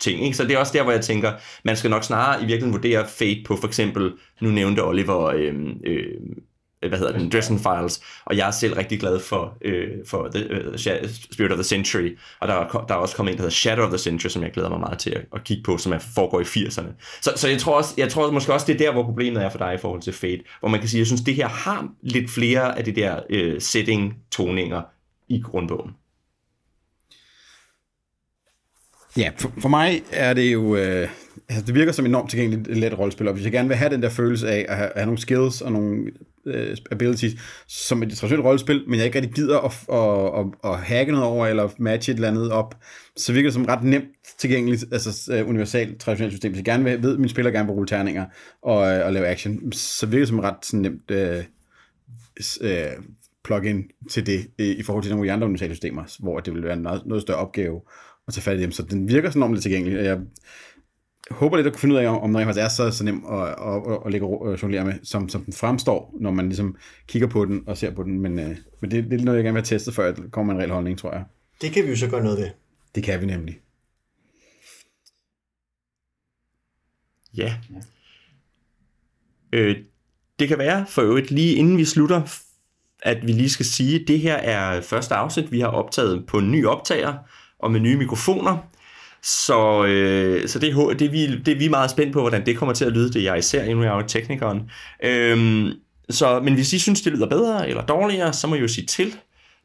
ting, ikke? Så det er også der, hvor jeg tænker, man skal nok snarere i virkeligheden vurdere Fate på, for eksempel, nu nævnte Oliver, Dresden Files, og jeg er selv rigtig glad for Spirit of the Century, og der er også kommet en, der hedder Shadow of the Century, som jeg glæder mig meget til at kigge på, som jeg foregår i 80'erne. Så jeg tror måske også, det er der, hvor problemet er for dig i forhold til Fate, hvor man kan sige, jeg synes, det her har lidt flere af de der setting-toninger i grundbogen. Ja, for mig er det jo, altså det virker som enormt tilgængeligt let rollespil, og hvis jeg gerne vil have den der følelse af at have nogle skills og nogle abilities, som er et traditionelt rollespil, men jeg ikke rigtig gider at hacke noget over, eller matche et eller andet op, så virker det som ret nemt tilgængeligt, altså universalt traditionelt system. Hvis jeg gerne vil, ved, mine spillere gerne vil rulle terninger og lave action, så virker det som ret sådan nemt plug-in til det, i forhold til nogle andre universale systemer, hvor det vil være en noget større opgave og tage fat i dem, så den virker sådan ordentligt tilgængelig. Jeg håber lidt at kunne finde ud af, om den faktisk er så nem at lægge og jonglere med, som den fremstår, når man ligesom kigger på den og ser på den, men det er noget, jeg gerne vil have testet, før jeg kommer med en reel holdning, tror jeg. Det kan vi jo så gøre noget ved. Det kan vi nemlig. Ja. Det kan være for øvrigt, lige inden vi slutter, at vi lige skal sige, at det her er første afsnit, vi har optaget på en ny optager, og med nye mikrofoner, så det er vi meget spændt på, hvordan det kommer til at lyde, det er jeg især, inden jeg er teknikeren. Men hvis I synes, det lyder bedre eller dårligere, så må I jo sige til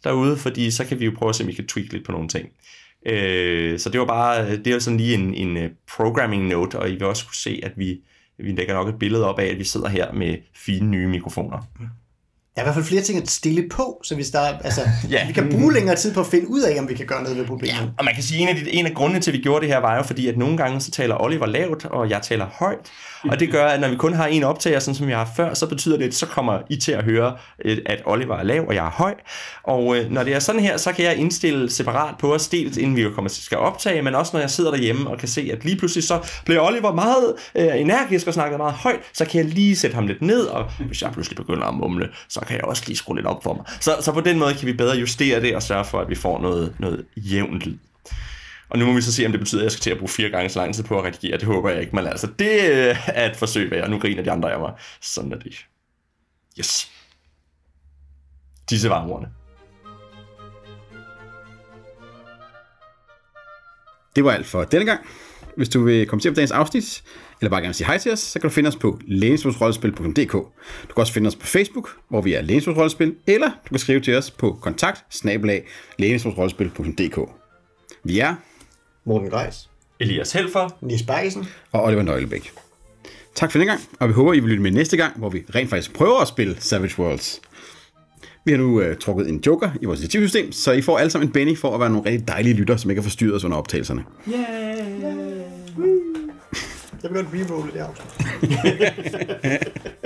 derude, fordi så kan vi jo prøve at se, om vi kan tweak lidt på nogle ting. Så det var bare, det er sådan lige en programming note, og I vil også kunne se, at vi lægger nok et billede op af, at vi sidder her med fine nye mikrofoner. Der er i hvert fald flere ting at stille på, så hvis der, altså, vi kan bruge længere tid på at finde ud af, om vi kan gøre noget ved problemet. Ja, og man kan sige, at en af grundene til, at vi gjorde det her, var jo fordi, at nogle gange så taler Oliver lavt, og jeg taler højt. Og det gør, at når vi kun har en optager, sådan som vi har før, så betyder det, at så kommer I til at høre, at Oliver er lav, og jeg er høj. Og når det er sådan her, så kan jeg indstille separat på os, dels inden vi skal optage, men også når jeg sidder derhjemme og kan se, at lige pludselig så bliver Oliver meget energisk og snakker meget højt, så kan jeg lige sætte ham lidt ned, og hvis jeg pludselig begynder at mumle, så kan jeg også lige skrue lidt op for mig. Så på den måde kan vi bedre justere det og sørge for, at vi får noget jævnt lyd. Og nu må vi så se, om det betyder, at jeg skal til at bruge 4 gange så lang tid på at redigere. Det håber jeg ikke, men altså det er et forsøg værd. Og nu griner de andre af mig. Sådan er det. Yes. Disse var ordene. Det var alt for denne gang. Hvis du vil komme til på dagens afsnit, eller bare gerne sige hej til os, så kan du finde os på lægenstolsrollespil.dk. Du kan også finde os på Facebook, hvor vi er Lægenstolsrollespil, eller du kan skrive til os på kontakt@lægenstolsrollespil.dk. Vi er Morten Greis, Elias Helfer, Niels Bergesen og Oliver Nøglebæk. Tak for den gang, og vi håber, I vil lytte med næste gang, hvor vi rent faktisk prøver at spille Savage Worlds. Vi har nu trukket en joker i vores initiativsystem, så I får alle sammen en Benny for at være nogle rigtig dejlige lytter, som ikke har forstyrret os under optagelserne. Yeah. Yeah. Jeg vil godt rerolle det afsnit.